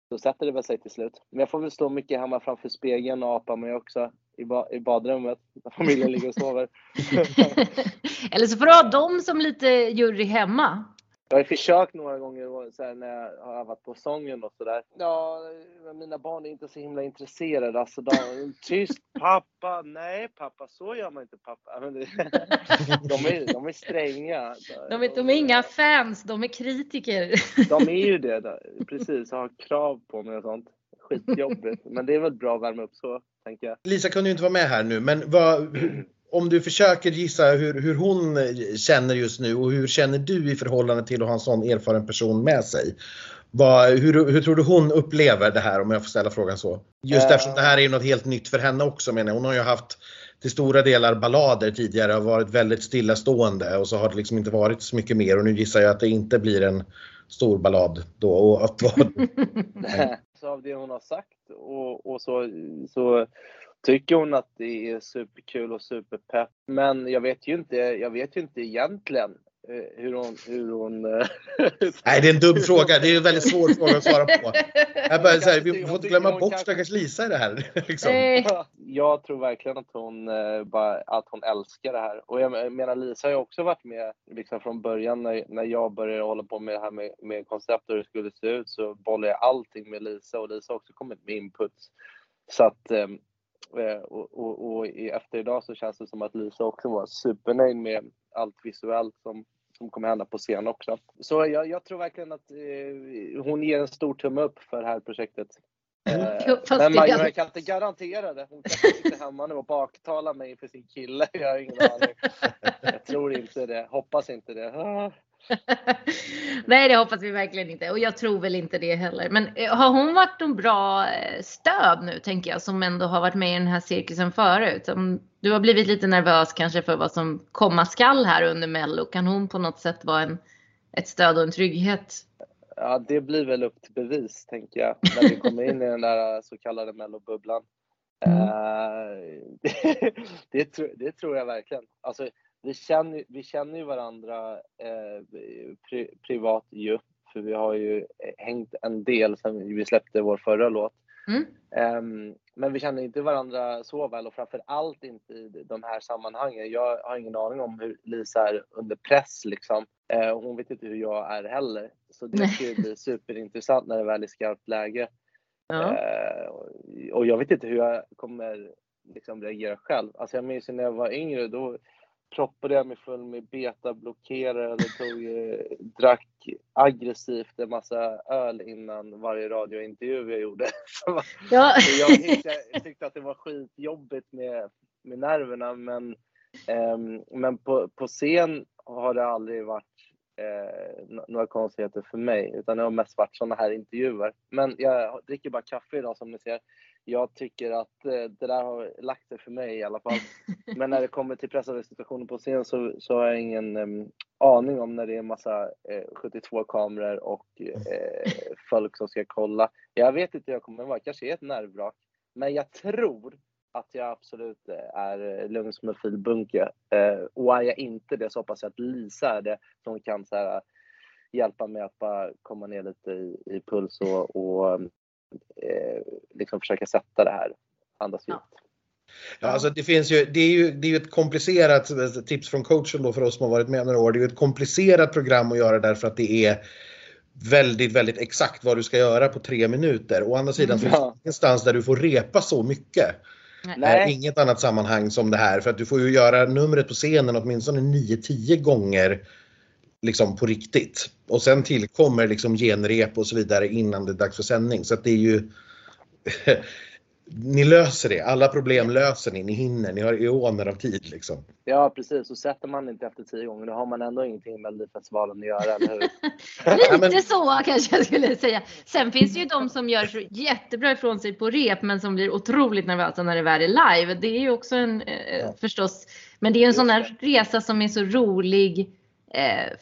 så sätter det väl sig till slut. Men jag får väl stå mycket hemma framför spegeln och apa mig också i, ba- i badrummet när familjen ligger och sover. Eller så får du ha dem som lite jury hemma. Jag har försökt några gånger så här, när jag har varit på sången och sådär. Ja, mina barn är inte så himla intresserade. Alltså, de, tyst pappa, nej pappa, så gör man inte pappa. De är, de är stränga. De är, de är inga fans, de är kritiker. De är ju det, där. Precis, jag har krav på mig och sånt. Skitjobbigt, men det är väl bra att värma upp så, tänker jag. Lisa kunde ju inte vara med här nu, men vad... Om du försöker gissa hur, hur hon känner just nu, och hur känner du i förhållande till att ha en sån erfaren person med sig? Vad, hur, hur tror du hon upplever det här, om jag får ställa frågan så? Just uh, eftersom det här är något helt nytt för henne också, menar jag. Hon har ju haft till stora delar ballader tidigare, har varit väldigt stillastående, och så har det liksom inte varit så mycket mer. Och nu gissar jag att det inte blir en stor ballad då. Och att vad... så av det hon har sagt och, och så... så... tycker hon att det är superkul och superpepp. Men jag vet ju inte, jag vet ju inte egentligen hur hon... Hur hon nej, det är en dum fråga. Det är en väldigt svår fråga att svara på. Jag bara, så här, vi får inte glömma bort stackars Lisa i det här. Liksom. Jag tror verkligen att hon, bara, att hon älskar det här. Och jag menar, Lisa har ju också varit med liksom från början. När, när jag började hålla på med det här med, med koncept och hur det skulle se ut, så bollade jag allting med Lisa. Och Lisa har också kommit med input. Så att... Och, och, och efter idag så känns det som att Lisa också var supernöjd med allt visuellt som, som kommer hända på scen också. Så jag, jag tror verkligen att eh, hon ger en stor tumme upp för det här projektet. Eh, men man, jag kan inte garantera det. Hon kan inte sitta hemma nu och baktala mig för sin kille. Jag har ingen aning. Jag tror inte det. Hoppas inte det. Ah. Nej, det hoppas vi verkligen inte. Och jag tror väl inte det heller. Men har hon varit en bra stöd nu, tänker jag, som ändå har varit med i den här cirkusen förut? Om du har blivit lite nervös kanske för vad som komma skall här under Mello, kan hon på något sätt vara en ett stöd och en trygghet? Ja, det blir väl upp till bevis, tänker jag, när vi kommer in i den där så kallade mellobubblan. Mm. Uh, det, det, tro, det tror jag verkligen. Alltså, vi, känner, vi känner ju varandra eh, pri, privat ju, för vi har ju hängt en del sen vi släppte vår förra låt. Mm. Um, men vi känner inte varandra så väl, och framförallt inte i de här sammanhangen. Jag har ingen aning om hur Lisa är under press liksom. Uh, hon vet inte hur jag är heller. Så det ska bli superintressant när det väl är skarpt läge. Ja. Uh, och, och jag vet inte hur jag kommer liksom reagera själv. Alltså jag minns när jag var yngre, då proppade jag mig full med beta-blockerare och tog, eh, drack aggressivt en massa öl innan varje radiointervju jag gjorde. Ja. jag, tyckte, jag tyckte att det var skitjobbigt med, med nerverna, men, eh, men på, på scen har det aldrig varit eh, några konstigheter för mig, utan det har mest varit sådana här intervjuer. Men jag dricker bara kaffe idag, som ni ser. Jag tycker att det där har lagt sig för mig i alla fall. Men när det kommer till pressade situationer på scen så, så har jag ingen um, aning om när det är en massa eh, sjuttiotvå kameror och eh, folk som ska kolla. Jag vet inte hur jag kommer vara. Kanske är ett nervvrak. Men jag tror att jag absolut är lugn som en filbunke. Eh, och är jag inte det så hoppas jag att Lisa är det, som kan så här, hjälpa mig att bara komma ner lite i, i puls och... och Eh, liksom försöka sätta det här, andas ut. Ja, alltså det finns ju, det är ju, det är ju ett komplicerat tips från coachen då för oss som har varit med några år. Det är ju ett komplicerat program att göra därför att det är väldigt, väldigt exakt vad du ska göra på tre minuter. Å andra sidan, ja, finns det ingenstans där du får repa så mycket. Nej. Eh, inget annat sammanhang som det här, för att du får ju göra numret på scenen åtminstone nio till tio gånger liksom på riktigt. Och sen tillkommer liksom genrep och så vidare innan det är dags för sändning. Så att det är ju... ni löser det. Alla problem löser ni. Ni hinner. Ni har eoner av tid liksom. Ja, precis. Så sätter man inte efter tio gånger, då har man ändå ingenting med Melodifestivalen att göra, eller hur? Lite ja, men... så kanske jag skulle säga. Sen finns det ju de som gör så jättebra ifrån sig på rep, men som blir otroligt nervösa när det väl är live. Det är ju också en... Eh, ja. Förstås. Men det är ju en just sån här det. Resa som är så rolig...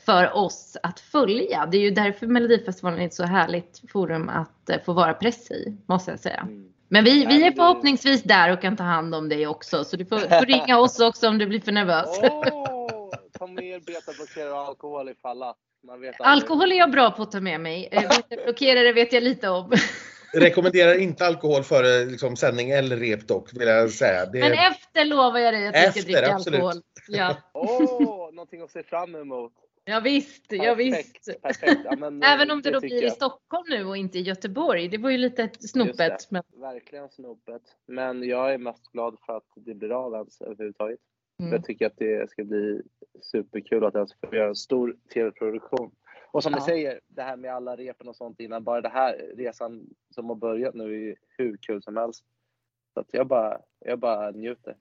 för oss att följa. Det är ju därför Melodifestivalen är ett så härligt forum att få vara press i, måste jag säga. Men vi, vi är förhoppningsvis där och kan ta hand om dig också. Så du får, får ringa oss också om du blir för nervös. Oh, ta med betablockerare och alkohol i falla. Man vet alkohol är jag bra på att ta med mig. Betablockerare vet jag lite om. Rekommenderar inte alkohol före liksom, sändning eller rep dock, vill jag säga. Det... Men efter lovar jag dig att du ska dricka alkohol. Ja. Oh, någonting att se fram emot. Ja visst, perfekt, ja, visst. Perfekt. Ja, men, även om det då blir jag. I Stockholm nu och inte i Göteborg. Det var ju lite ett snoppet. Men... Verkligen snoppet. Men jag är mest glad för att det blir av ens överhuvudtaget. Mm. Jag tycker att det ska bli superkul att ens få göra en stor tv-produktion. Och som ja. Ni säger, det här med alla repen och sånt innan, bara det här resan som har börjat nu är ju hur kul som helst. Så att jag bara, jag bara njuter.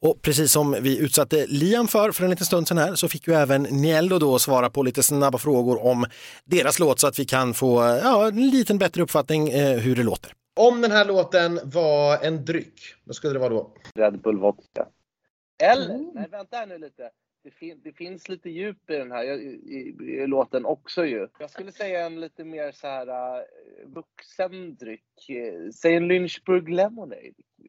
Och precis som vi utsatte Liam för för en liten stund sedan här, så fick ju även Nielo då svara på lite snabba frågor om deras låt, så att vi kan få ja, en liten bättre uppfattning eh, hur det låter. Om den här låten var en dryck, vad skulle det vara då? Red Bull vodka. Eller, mm. nej vänta nu lite. Det, fin- det finns lite djup i den här i, i, i låten också ju. Jag skulle säga en lite mer så här vuxendryck. Säg en Lynchburg Lemonade.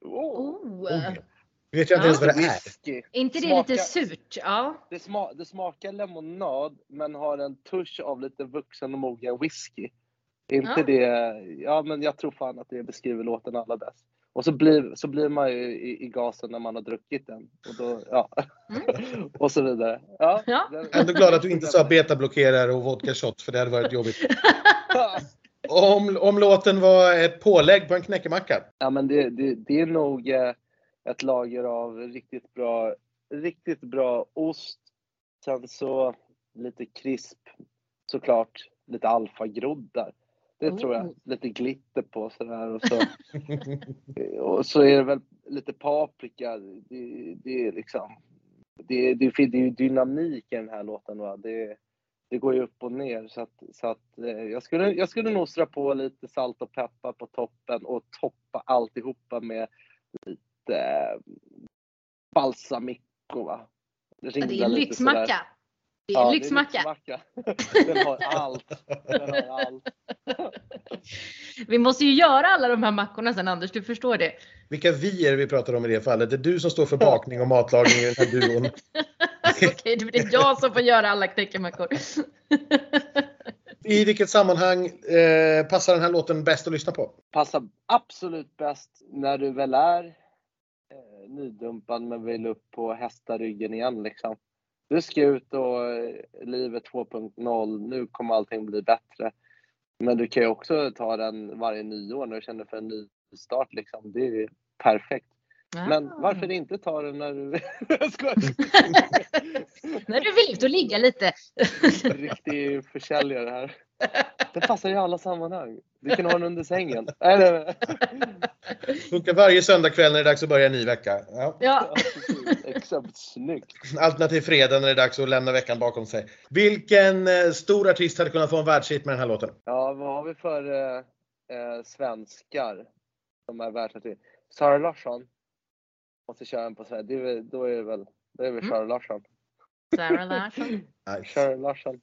Oh. Oh. Mm. Vet jag inte ja. Ens vad det är. Är inte det smakar, lite surt? Ja. Det, sma, det smakar lemonad, men har en touch av lite vuxen och mogen whisky. Inte ja. Det... Ja, men jag tror fan att det beskriver låten allra bäst. Och så blir, så blir man ju i, i gasen när man har druckit den. Och, då, ja. Mm. och så vidare. Ja, ja. Den, jag är ändå glad att du inte sa betablockerare och vodka shot, för det hade varit jobbigt. om, om låten var ett pålägg på en knäckemacka? Ja, men det, det, det är nog... Eh, ett lager av riktigt bra riktigt bra ost, sen så lite krisp, såklart lite alfagroddar. Det oh. tror jag, lite glitter på sådär och så. och så är det väl lite paprika. Det, det är liksom det det, det är ju dynamik i den här låten, va. Det det går ju upp och ner, så att så att jag skulle jag skulle nog strö på lite salt och peppar på toppen och toppa alltihopa med lite balsamico, va? Det, ja, det är lyxmacka. Ja, lyxmacka. Den har allt. Den har allt. Vi måste ju göra alla de här mackorna sen, Anders, du förstår det. Vilka vi är vi pratar om i det fallet? Det är du som står för bakning och matlagning i den här duon. Okej, det är jag som får göra alla knäckemackor. I vilket sammanhang eh, passar den här låten bäst att lyssna på? Passar absolut bäst när du väl är eh, nydumpad men vill upp på hästaryggen igen liksom. Du ska ut och livet två punkt noll, nu kommer allting bli bättre. Men du kan ju också ta den varje nyår när du känner för en ny start liksom. Det är ju perfekt. Ah. Men varför inte ta den när du när du vill ut och ligga lite. Riktig försäljare här. Det passar i alla sammanhang. Du kan ha den under sängen. Eller funkar varje söndagkväll när det är dags att börja en ny vecka. Ja. Ja. Exakt, snyggt. Alternativ fredag när det är dags att lämna veckan bakom sig. Vilken eh, stor artist hade kunnat få en världshit med den här låten? Ja, vad har vi för eh, eh, svenskar som är världsartist? Sara Larsson. Måste köra en på Sverige. Det är väl, då är det väl då är det Sara mm. Larsson. Sara Larsson. Sara Larsson.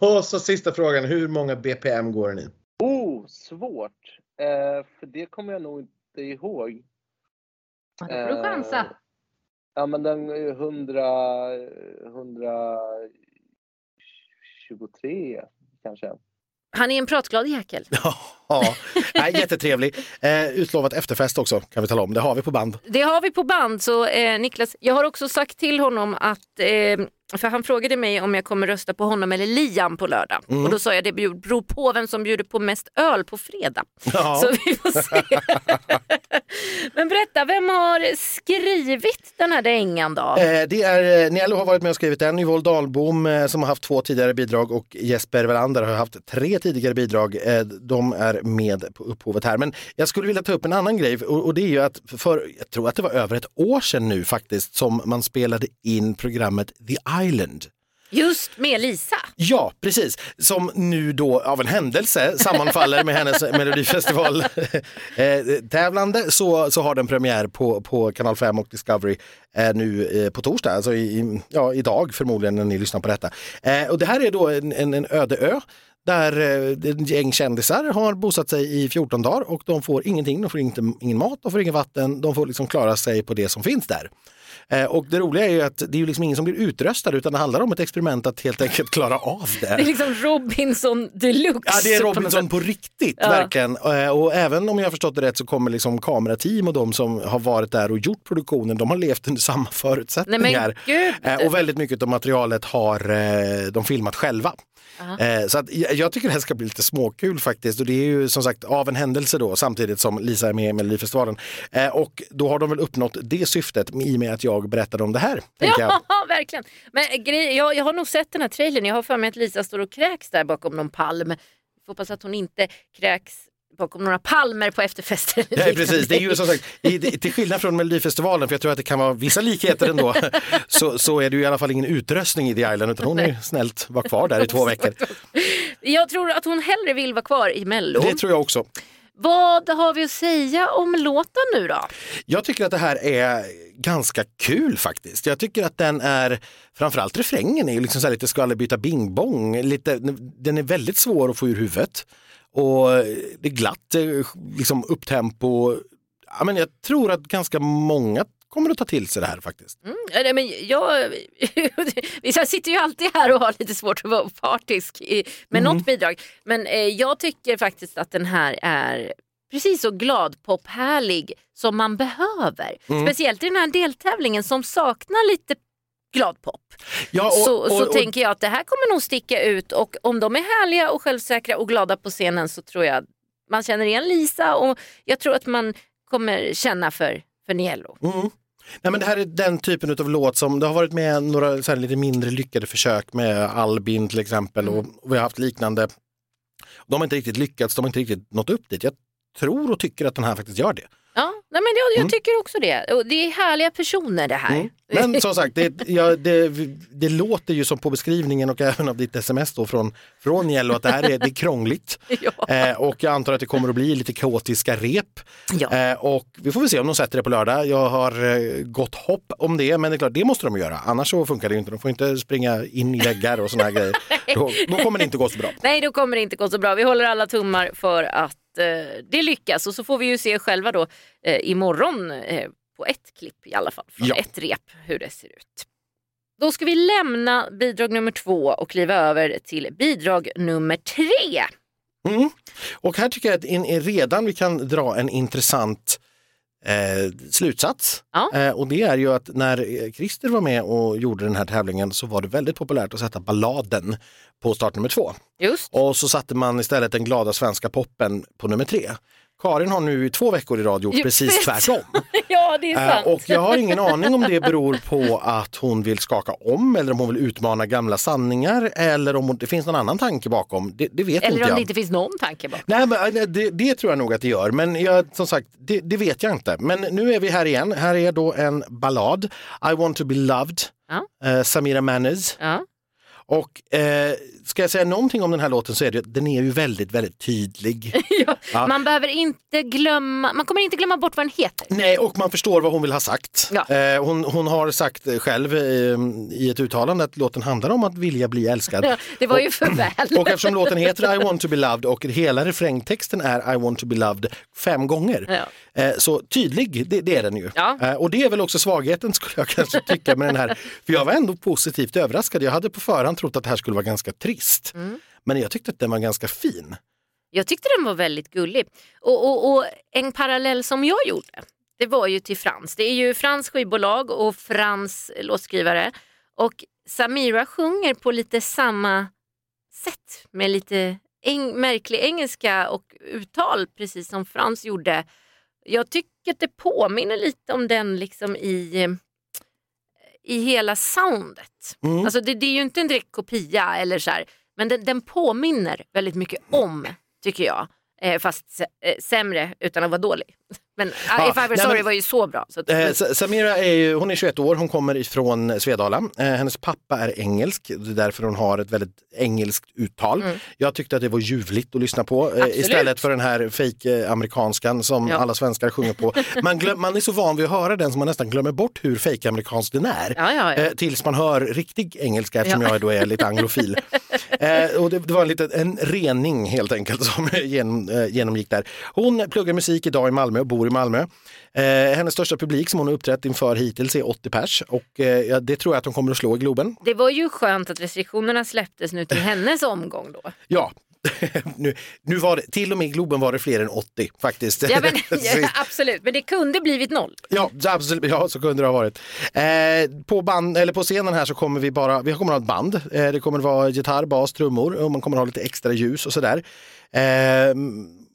Och så sista frågan, hur många B P M går den i? Oh, svårt. Eh, för det kommer jag nog inte ihåg. Ja, det får du chansa. Eh, ja, men den är ju hundra, hundratjugotre kanske. Han är en pratglad jäkel. Ja, jättetrevlig. Eh, utlovat efterfest också, kan vi tala om. Det har vi på band. Det har vi på band, så eh, Niklas, jag har också sagt till honom att, eh, för han frågade mig om jag kommer rösta på honom eller Liam på lördag. Mm. Och då sa jag, det beror på vem som bjuder på mest öl på fredag. Ja. Så vi får se. Men berätta, vem har skrivit den här dängan då? Eh, det är, Nielo har varit med och skrivit den, Yvonne Dahlbom eh, som har haft två tidigare bidrag och Jesper Wallander har haft tre tidigare bidrag. Eh, de är med på upphovet här. Men jag skulle vilja ta upp en annan grej och, och det är ju att för, jag tror att det var över ett år sedan nu faktiskt som man spelade in programmet The Island. Just med Lisa. Ja, precis. Som nu då av en händelse sammanfaller med hennes Melodifestival-tävlande så, så har den premiär på, på Kanal fem och Discovery eh, nu eh, på torsdag. Alltså i, ja, idag förmodligen när ni lyssnar på detta. Eh, och det här är då en, en, en öde ö där en gäng kändisar har bosatt sig i fjorton dagar och de får ingenting, de får inte, ingen mat, de får ingen vatten, de får liksom klara sig på det som finns där. Eh, och det roliga är ju att det är ju liksom ingen som blir utröstad utan det handlar om ett experiment att helt enkelt klara av det. Det är liksom Robinson deluxe. Ja, det är Robinson på, på riktigt, ja. Verkligen. Eh, och även om jag har förstått det rätt så kommer liksom kamerateam och de som har varit där och gjort produktionen, de har levt under samma förutsättningar. Nej, men, eh, och väldigt mycket av materialet har eh, de filmat själva. Eh, så att jag tycker det här ska bli lite småkul faktiskt och det är ju som sagt av en händelse då samtidigt som Lisa är med i Melodifestivalen eh, och då har de väl uppnått det syftet i och med att jag berättade om det här. Ja, jag. verkligen. Men grej, jag, jag har nog sett den här trailern, jag har för mig att Lisa står och kräks där bakom någon palm. Jag hoppas att hon inte kräks bakom några palmer på efterfesten. Ja, precis. Det är ju som sagt, i, till skillnad från Melodifestivalen, för jag tror att det kan vara vissa likheter ändå, så, så är det ju i alla fall ingen utröstning i The Island, utan hon är snällt var kvar där i två veckor. Jag tror att hon hellre vill vara kvar i Mello. Det tror jag också. Vad har vi att säga om låten nu då? Jag tycker att det här är ganska kul faktiskt. Jag tycker att den är, framförallt refrängen är ju liksom så här lite skvallerbyta bingbong. Lite, den är väldigt svår att få ur huvudet. Och det är glatt, liksom upptempo. Ja, men jag tror att ganska många kommer att ta till sig det här faktiskt. Mm, nej, men jag, jag sitter ju alltid här och har lite svårt att vara partisk med mm. något bidrag. Men eh, jag tycker faktiskt att den här är precis så glad, pop, härlig som man behöver. Mm. Speciellt i den här deltävlingen som saknar lite glad pop. Ja, och, så och, och, så och, tänker jag att det här kommer nog sticka ut och om de är härliga och självsäkra och glada på scenen så tror jag man känner igen Lisa och jag tror att man kommer känna för, för Nielo. Mm. Nej, men det här är den typen av låt som det har varit med några så här, lite mindre lyckade försök med Albin till exempel mm. och, och vi har haft liknande. De har inte riktigt lyckats, de har inte riktigt nått upp dit. Jag tror och tycker att den här faktiskt gör det. Ja, nej, men jag, jag mm. tycker också det. Och det är härliga personer det här. Mm. Men som sagt, det, ja, det, det låter ju som på beskrivningen och även av ditt sms då från, från Nielo att det här är, det är krångligt. Ja. Eh, och jag antar att det kommer att bli lite kaotiska rep. Ja. Eh, och vi får väl se om de sätter det på lördag. Jag har eh, gott hopp om det, men det är klart, det måste de göra. Annars så funkar det ju inte. De får inte springa in i väggar och såna här grejer. Då, då kommer det inte gå så bra. Nej, då kommer det inte gå så bra. Vi håller alla tummar för att eh, det lyckas. Och så får vi ju se själva då eh, imorgon eh, på ett klipp i alla fall, från ja. ett rep, hur det ser ut. Då ska vi lämna bidrag nummer två och kliva över till bidrag nummer tre. Mm. Och här tycker jag att in, redan vi kan dra en intressant eh, slutsats. Ja. Eh, och det är ju att när Christer var med och gjorde den här tävlingen så var det väldigt populärt att sätta balladen på start nummer två. Just. Och så satte man istället den glada svenska poppen på nummer tre. Karin har nu i två veckor i rad gjort precis tvärtom. Ja, det är sant. Och jag har ingen aning om det beror på att hon vill skaka om eller om hon vill utmana gamla sanningar eller om det finns någon annan tanke bakom. Det, det vet eller inte jag. Eller om det inte finns någon tanke bakom. Nej, men det, det tror jag nog att det gör. Men jag, som sagt, det, det vet jag inte. Men nu är vi här igen. Här är då en ballad. I want to be loved. Ja. Eh, Samira Manners. Ja. Och eh, ska jag säga någonting om den här låten så är det att den är ju väldigt, väldigt tydlig. ja, ja. Man behöver inte glömma, man kommer inte glömma bort vad den heter. Nej, och man förstår vad hon vill ha sagt. Ja. Eh, hon, hon har sagt själv eh, i ett uttalande att låten handlar om att vilja bli älskad. Ja, det var ju för väl. Och eftersom låten heter I want to be loved och hela refrängtexten är I want to be loved fem gånger. Ja. Eh, så tydlig, det, det är den ju. Ja. Eh, och det är väl också svagheten skulle jag kanske tycka med den här. För jag var ändå positivt överraskad. Jag hade på förhand trott att det här skulle vara ganska trist. Mm. Men jag tyckte att den var ganska fin. Jag tyckte den var väldigt gullig. Och, och, och en parallell som jag gjorde, det var ju till Frans. Det är ju Frans skivbolag och Frans låtskrivare. Och Samira sjunger på lite samma sätt. Med lite eng- märklig engelska och uttal, precis som Frans gjorde. Jag tycker att det påminner lite om den liksom i... i hela soundet. Mm. Alltså det, det är ju inte en direkt kopia eller så här, men den, den påminner väldigt mycket om, tycker jag. Eh, fast eh, sämre utan att vara dålig. Men ja, If I Were Sorry var ju så bra. Så att... eh, Samira är ju, hon är tjugoett år, hon kommer ifrån Svedala. Eh, hennes pappa är engelsk, det är därför hon har ett väldigt engelskt uttal. Mm. Jag tyckte att det var ljuvligt att lyssna på. Eh, istället för den här fake-amerikanskan som ja. alla svenskar sjunger på. Man, glöm, man är så van vid att höra den som man nästan glömmer bort hur fake-amerikansk den är. Ja, ja, ja. Eh, tills man hör riktig engelska, eftersom ja. jag då är lite anglofil. eh, och det, det var en, liten, en rening helt enkelt som genom, eh, genomgick där. Hon pluggar musik idag i Malmö och bor i Malmö. Eh, hennes största publik som hon har uppträtt inför hittills är åttio pers och eh, det tror jag att hon kommer att slå i Globen. Det var ju skönt att restriktionerna släpptes nu till hennes omgång då. Ja, nu, nu var det, till och med i Globen var det fler än åttio faktiskt. Ja, men, ja, absolut, men det kunde blivit noll. Ja, absolut, ja så kunde det ha varit. Eh, på, band, eller på scenen här så kommer vi bara, vi kommer att ha ett band. Eh, det kommer att vara gitarr, bas, trummor och man kommer att ha lite extra ljus och sådär. Eh,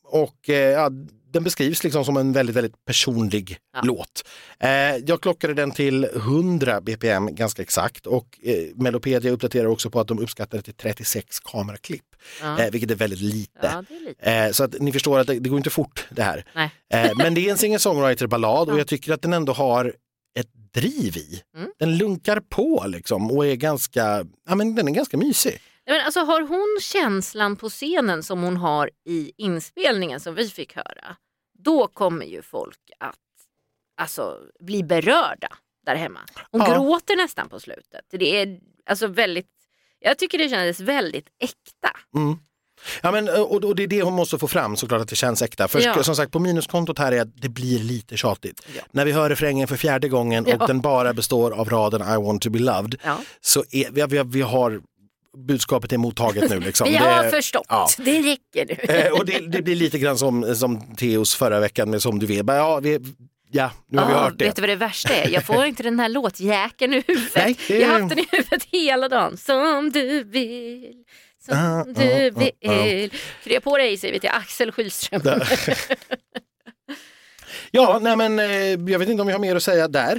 och eh, ja, den beskrivs liksom som en väldigt, väldigt personlig ja. låt. Eh, jag klockade den till hundra B P M ganska exakt. Och eh, Melopedia uppdaterar också på att de uppskattar det till trettiosex kameraklipp. Ja. Eh, vilket är väldigt lite. Ja, det är lite. Eh, så att ni förstår att det, det går inte fort det här. Eh, men det är en singer-songwriter-ballad och jag tycker att den ändå har ett driv i. Mm. Den lunkar på liksom och är ganska, ja, men den är ganska mysig. Men alltså, har hon känslan på scenen som hon har i inspelningen som vi fick höra, då kommer ju folk att alltså, bli berörda där hemma. Hon ja. gråter nästan på slutet. Det är alltså väldigt, jag tycker det kändes väldigt äkta. Mm. Ja, men, och, och det är det hon måste få fram såklart, att det känns äkta. För ja. som sagt, på minuskontot här är att det blir lite tjatigt. Ja. När vi hör refrängen för fjärde gången ja. och den bara består av raden I want to be loved ja. så är, vi, vi, vi har... budskapet är mottaget nu liksom. Vi har det, förstått, ja. det räcker nu. eh, och det, det blir lite grann som, som Theos förra veckan med Som du vet. Ja, vi, ja nu har oh, vi hört det. Vet du vad det värsta är? Jag får inte den här låtjäkeln i huvudet. Nej, det... Jag har haft den i huvudet hela dagen. Som du vill, som ah, du ah, vill. Ah, ah. Krya på dig, säger vi till Axel Skylström. ja, nej men eh, jag vet inte om jag har mer att säga där.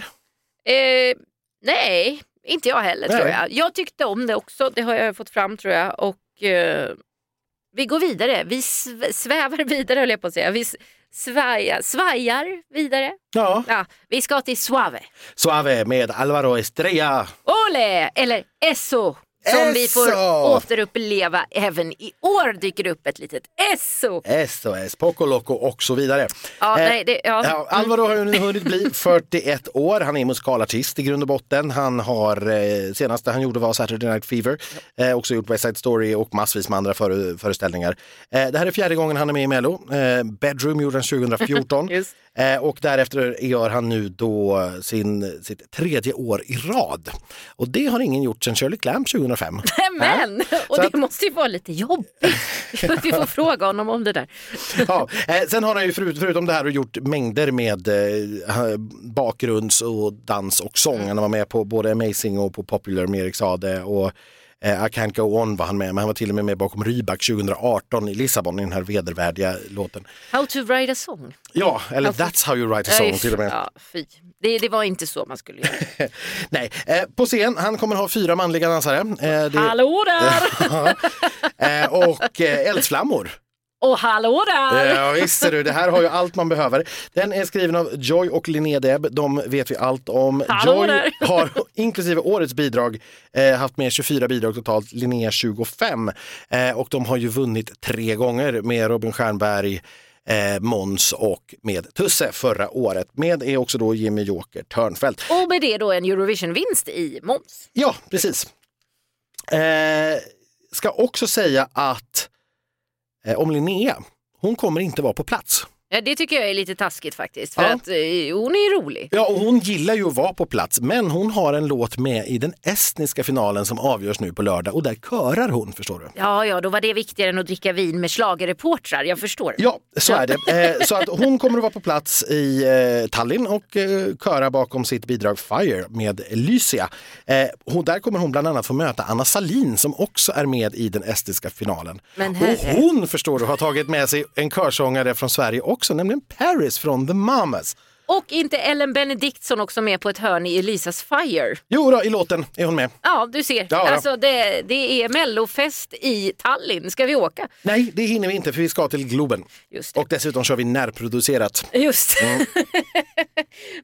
Eh, nej. Inte jag heller, nej. tror jag. Jag tyckte om det också, det har jag fått fram tror jag. Och eh, Vi går vidare, vi svävar vidare höll jag på att säga. Vi svajar, svajar vidare. Ja. Ja. Vi ska till Suave. Suave med Alvaro Estrella. Ole, eller Eso. Som eso. Vi får återuppleva även i år dyker upp ett litet eso. S O S, Poco Loco och så vidare. Ja, eh, nej, det, ja. Ja, Alvaro har ju hunnit bli fyrtioett år. Han är musikalartist i grund och botten. Han har, eh, senaste han gjorde var Saturday Night Fever. Eh, också gjort West Side Story och massvis med andra före, föreställningar. Eh, det här är fjärde gången han är med i Mello. Eh, Bedroom gjorde han tjugo fjorton. Just. Eh, och därefter gör han nu då sin, sitt tredje år i rad. Och det har ingen gjort sedan Shirley Clamp tjugohundrafem. Men, ja. Och det att... måste ju vara lite jobbigt. Vi får fråga honom om det där. Ja, eh, sen har han ju förut, förutom det här gjort mängder med eh, bakgrunds- och dans och sång. Han var med på både Amazing och på Popular med Erik Sade och I Can't Go On var han med, men han var till och med med bakom Ryback tjugoarton i Lissabon i den här vedervärdiga låten. How to write a song. Ja, eller how That's to... how you write a song. Öj, till och med. Ja, fy. Det, det var inte så man skulle göra. Nej, eh, på scen, han kommer ha fyra manliga dansare. Eh, det... Hallå där! eh, och eh, eldsflammor. Och hallå där! Ja visst ser du, det här har ju allt man behöver. Den är skriven av Joy och Linnea Deb, de vet vi allt om. Hallå Joy där. Har inklusive årets bidrag eh, haft med tjugofyra bidrag totalt, Linnea tjugofem. Eh, och de har ju vunnit tre gånger med Robin Stjernberg, eh, Måns och med Tusse förra året. Med är också då Jimmy Joker Törnfeldt. Och med det då en Eurovision-vinst i Måns. Ja, precis. Eh, ska också säga att om Linnea, hon kommer inte vara på plats. Ja, det tycker jag är lite taskigt faktiskt. För ja. att hon är rolig. Ja, och hon gillar ju att vara på plats. Men hon har en låt med i den estniska finalen som avgörs nu på lördag. Och där körar hon, förstår du. Ja, ja, då var det viktigare än att dricka vin med schlagerreportrar. Jag förstår. Ja, så är det. Så att hon kommer att vara på plats i Tallinn och köra bakom sitt bidrag Fire med Lysia. Där kommer hon bland annat få möta Anna Salin som också är med i den estniska finalen. Men och hon, förstår du, har tagit med sig en körsångare från Sverige och också, nämligen Paris från The Mamas. Och inte Ellen Benediktsson också med på ett hörn i Elisas Fire. Jo då, i låten är hon med. Ja, du ser. Ja, alltså, det, det är Mellofest i Tallinn. Ska vi åka? Nej, det hinner vi inte för vi ska till Globen. Just det. Och dessutom kör vi närproducerat. Just det. Mm.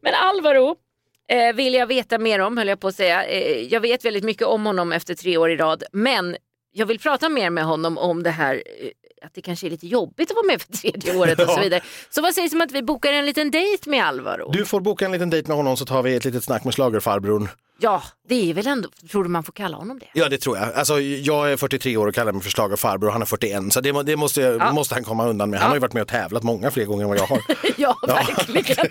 Men Alvaro eh, vill jag veta mer om, höll jag på att säga. Eh, jag vet väldigt mycket om honom efter tre år i rad. Men jag vill prata mer med honom om det här... Eh, att det kanske är lite jobbigt att vara med för tredje året och så vidare. Så vad sägs om att vi bokar en liten dejt med Alvaro? Du får boka en liten dejt med honom så tar vi ett litet snack med schlagerfarbrorn. Ja, det är väl ändå, tror du man får kalla honom det? Ja, det tror jag. Alltså, jag är fyrtiotre år och kallar mig för schlagerfarbror och han är fyrtioett. Så det, det måste, ja. måste han komma undan med. Han ja. har ju varit med och tävlat många fler gånger än vad jag har. ja, ja, verkligen.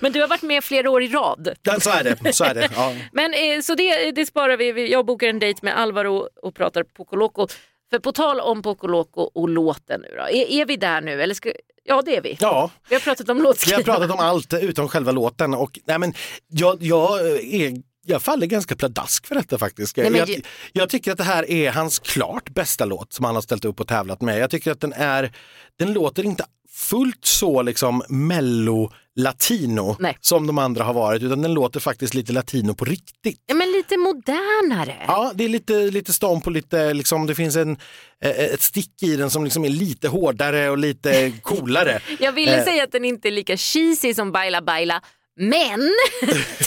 Men du har varit med flera år i rad. Ja, så är det. Så, är det. Ja. Men, så det, det sparar vi. Jag bokar en dejt med Alvaro och pratar Poco Loco. För på tal om Poco Loco och låten nu då. Är, är vi där nu? Eller ska... Ja, det är vi. Ja. Vi har pratat om låtskrivare. Vi har pratat om allt utom själva låten. Och, nej, men jag, jag, är, jag faller ganska pladask för detta faktiskt. Nej, men... jag, jag tycker att det här är hans klart bästa låt som han har ställt upp och tävlat med. Jag tycker att den är... Den låter inte fullt så liksom mello latino Nej. som de andra har varit, utan den låter faktiskt lite latino på riktigt. Ja, men lite modernare. Ja, det är lite, lite stomp och lite liksom, det finns en, ett stick i den som liksom är lite hårdare och lite coolare. Jag ville eh. säga att den inte är lika cheesy som Baila Baila, men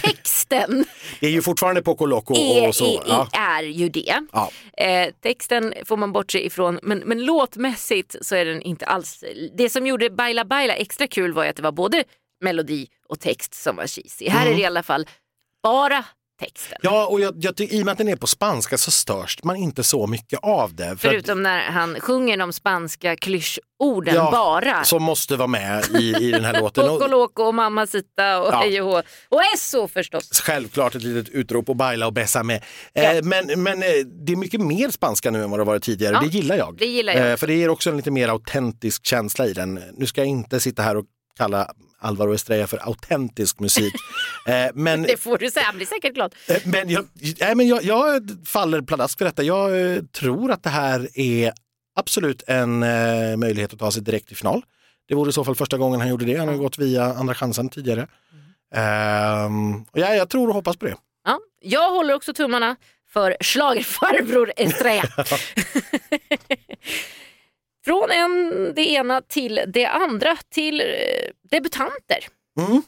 texten det är ju fortfarande Poco Loco är, och så, är, ja. är ju det. Ja. Eh, texten får man bortse ifrån, men, men låtmässigt så är den inte alls. Det som gjorde Baila Baila extra kul var ju att det var både melodi och text som var cheesy. Här mm. är det i alla fall bara texten. Ja, och jag, jag tycker i och med att den är på spanska så störs man inte så mycket av det. För Förutom att, när han sjunger de spanska klyschorden ja, bara. Som måste vara med i, i den här låten. Poco Loco och Mamma Sita och hej och hå. Och eso förstås. Självklart ett litet utrop och baila och besa med. Ja. Eh, men, men eh, det är mycket mer spanska nu än vad det varit tidigare. Ja, det gillar jag. Det gillar jag. Eh, för det ger också en lite mer autentisk känsla i den. Nu ska jag inte sitta här och kalla Alvaro Estrella för autentisk musik. Men, det får du säga, han blir säkert glad. Men, jag, nej, men jag, jag faller pladask för detta. Jag tror att det här är absolut en eh, möjlighet att ta sig direkt i final. Det vore i så fall första gången han gjorde det. Han har gått via andra chansen tidigare. Mm. Ehm, och ja, jag tror och hoppas på det. Ja, jag håller också tummarna för schlagerfarbror Estrella. Från en, det ena till det andra, till debutanter. Mm.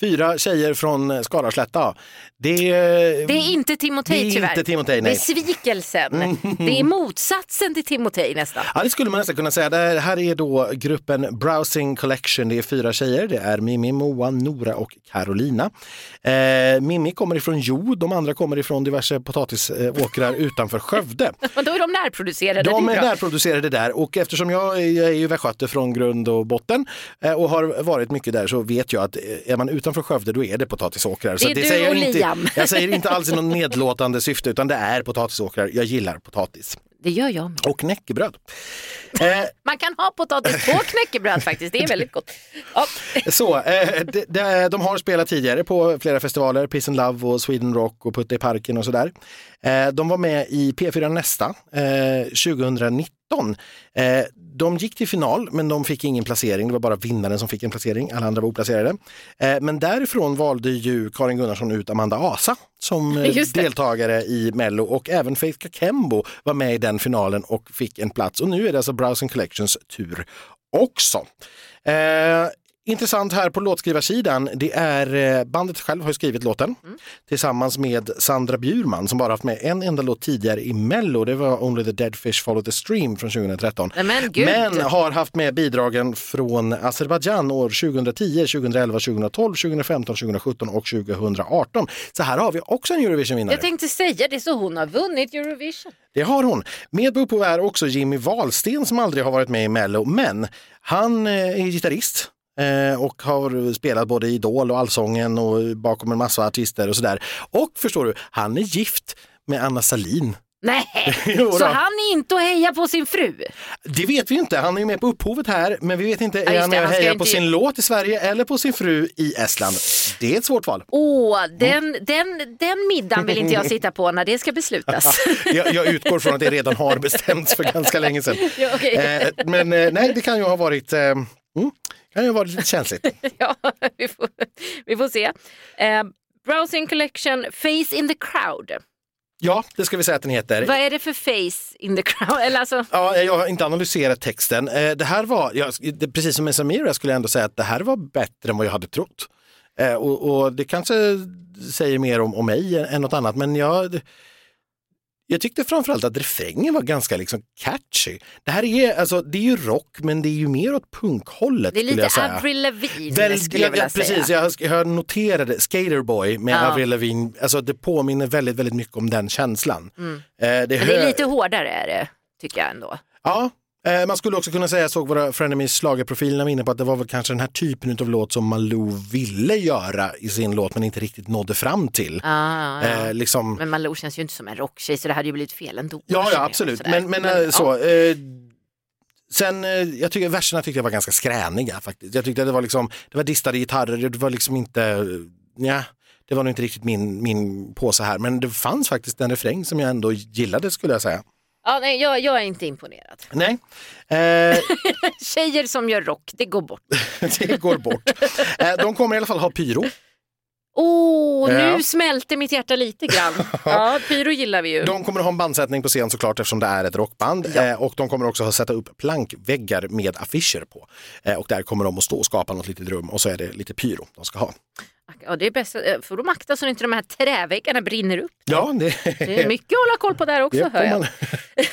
Fyra tjejer från Skara Slätta. Det, det är inte Timotej tyvärr. Inte Timotej, nej. Besvikelsen. Mm. Det är motsatsen till Timotej nästan. Ja, det skulle man nästan kunna säga. Det här är då gruppen Browsing Collection. Det är fyra tjejer. Det är Mimi, Moa, Nora och Carolina. Eh, Mimi kommer ifrån Jo. De andra kommer ifrån diverse potatisåkrar utanför Skövde. Men då är de närproducerade. De är, är närproducerade där. Och eftersom jag är, jag är ju västgöte från grund och botten eh, och har varit mycket där, så vet jag att är man utanför Skövde då är det potatisåkrar. Så det, det du säger och inte. Jag säger inte alls i någon nedlåtande syfte, utan det är potatisåkrar. Jag gillar potatis. Det gör jag med. Och knäckebröd. Man kan ha potatis på knäckebröd faktiskt, det är väldigt gott. Ja. Så, de, de, de har spelat tidigare på flera festivaler, Peace and Love och Sweden Rock och Putte i parken och sådär. De var med i P fyra Nästa tjugonitton. De gick till final, men de fick ingen placering. Det var bara vinnaren som fick en placering. Alla andra var oplacerade. Men därifrån valde ju Karin Gunnarsson ut Amanda Asa som deltagare i Mello. Och även Faith Kakembo var med i den finalen och fick en plats. Och nu är det alltså Browsing Collections tur också. Eh, intressant här på låtskrivarsidan, det är bandet själv har skrivit låten mm. tillsammans med Sandra Bjurman som bara haft med en enda låt tidigare i Mello. Det var Only the Dead Fish Follow the Stream från tjugotretton. Men, Men har haft med bidragen från Azerbaijan år tjugohundratio, tjugoelva, tjugotolv, tjugofemton, tjugosjutton och tjugoarton. Så här har vi också en Eurovision-vinnare. Jag tänkte säga det, så hon har vunnit Eurovision. Det har hon. Med på är också Jimmy Wahlsten som aldrig har varit med i Mello, men han är gitarrist och har spelat både Idol och Allsången och bakom en massa artister och sådär. Och förstår du, han är gift med Anna Salin. Nej, så han är inte att heja på sin fru? Det vet vi inte, han är ju med på upphovet här, men vi vet inte, ja, är han, det, han heja på inte... sin låt i Sverige eller på sin fru i Estland? Det är ett svårt val. Åh, oh, den, mm. den, den middagen vill inte jag sitta på när det ska beslutas. jag, jag utgår från att det redan har bestämts för ganska länge sedan. Ja, okay. eh, men eh, nej, det kan ju ha varit... Eh, mm. Det har varit lite känsligt. Ja, vi får, vi får se. Eh, Browsing Collection, Face in the Crowd. Ja, det ska vi säga att den heter. Vad är det för face in the crowd? Eller alltså... ja, jag har inte analyserat texten. Eh, det här var, jag, det, precis som med Samira skulle jag ändå säga att det här var bättre än vad jag hade trott. Eh, och, och det kanske säger mer om, om mig än något annat, men jag... Jag tyckte framförallt att refrängen var ganska liksom catchy. Det här är, alltså, det är ju rock, men det är ju mer åt punkhållet. Det är lite Avril Lavigne. Väl, skulle jag, jag precis, jag, jag noterade Skaterboy med ja. Avril Lavigne. Alltså, det påminner väldigt, väldigt mycket om den känslan. Mm. Eh, det, det är lite hårdare är det, tycker jag ändå. Ja. Man skulle också kunna säga, jag såg våra Frenemies slagerprofilerna var inne på att det var väl kanske den här typen av låt som Malou ville göra i sin låt men inte riktigt nådde fram till. Ah, ja. eh, liksom... Men Malou känns ju inte som en rocktjej så det hade ju blivit fel ändå. Ja, ja absolut. Men, men, men så... Ja. Eh, sen, jag tycker verserna tyckte jag var ganska skräniga faktiskt. Jag tyckte att det var liksom, det var distade gitarrer, det var liksom inte... Nja. Det var nog inte riktigt min, min påse här, men det fanns faktiskt en refräng som jag ändå gillade skulle jag säga. Ja, nej, jag, jag är inte imponerad. Nej. Eh... Tjejer som gör rock, det går bort. det går bort. Eh, de kommer i alla fall ha pyro. Åh, oh, ja. Nu smälter mitt hjärta lite grann. Ja, pyro gillar vi ju. De kommer att ha en bandsättning på scen såklart eftersom det är ett rockband. Ja. Eh, och de kommer också att sätta upp plankväggar med affischer på. Eh, och där kommer de att stå och skapa något litet rum och så är det lite pyro de ska ha. Ja, det är bäst. Får de akta så inte de här träväggarna brinner upp. Då. Ja, det... det är mycket att hålla koll på där också, det hör jag. Man...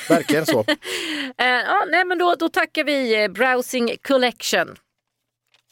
Verkligen så. ja, nej, men då, då tackar vi Browsing Collection.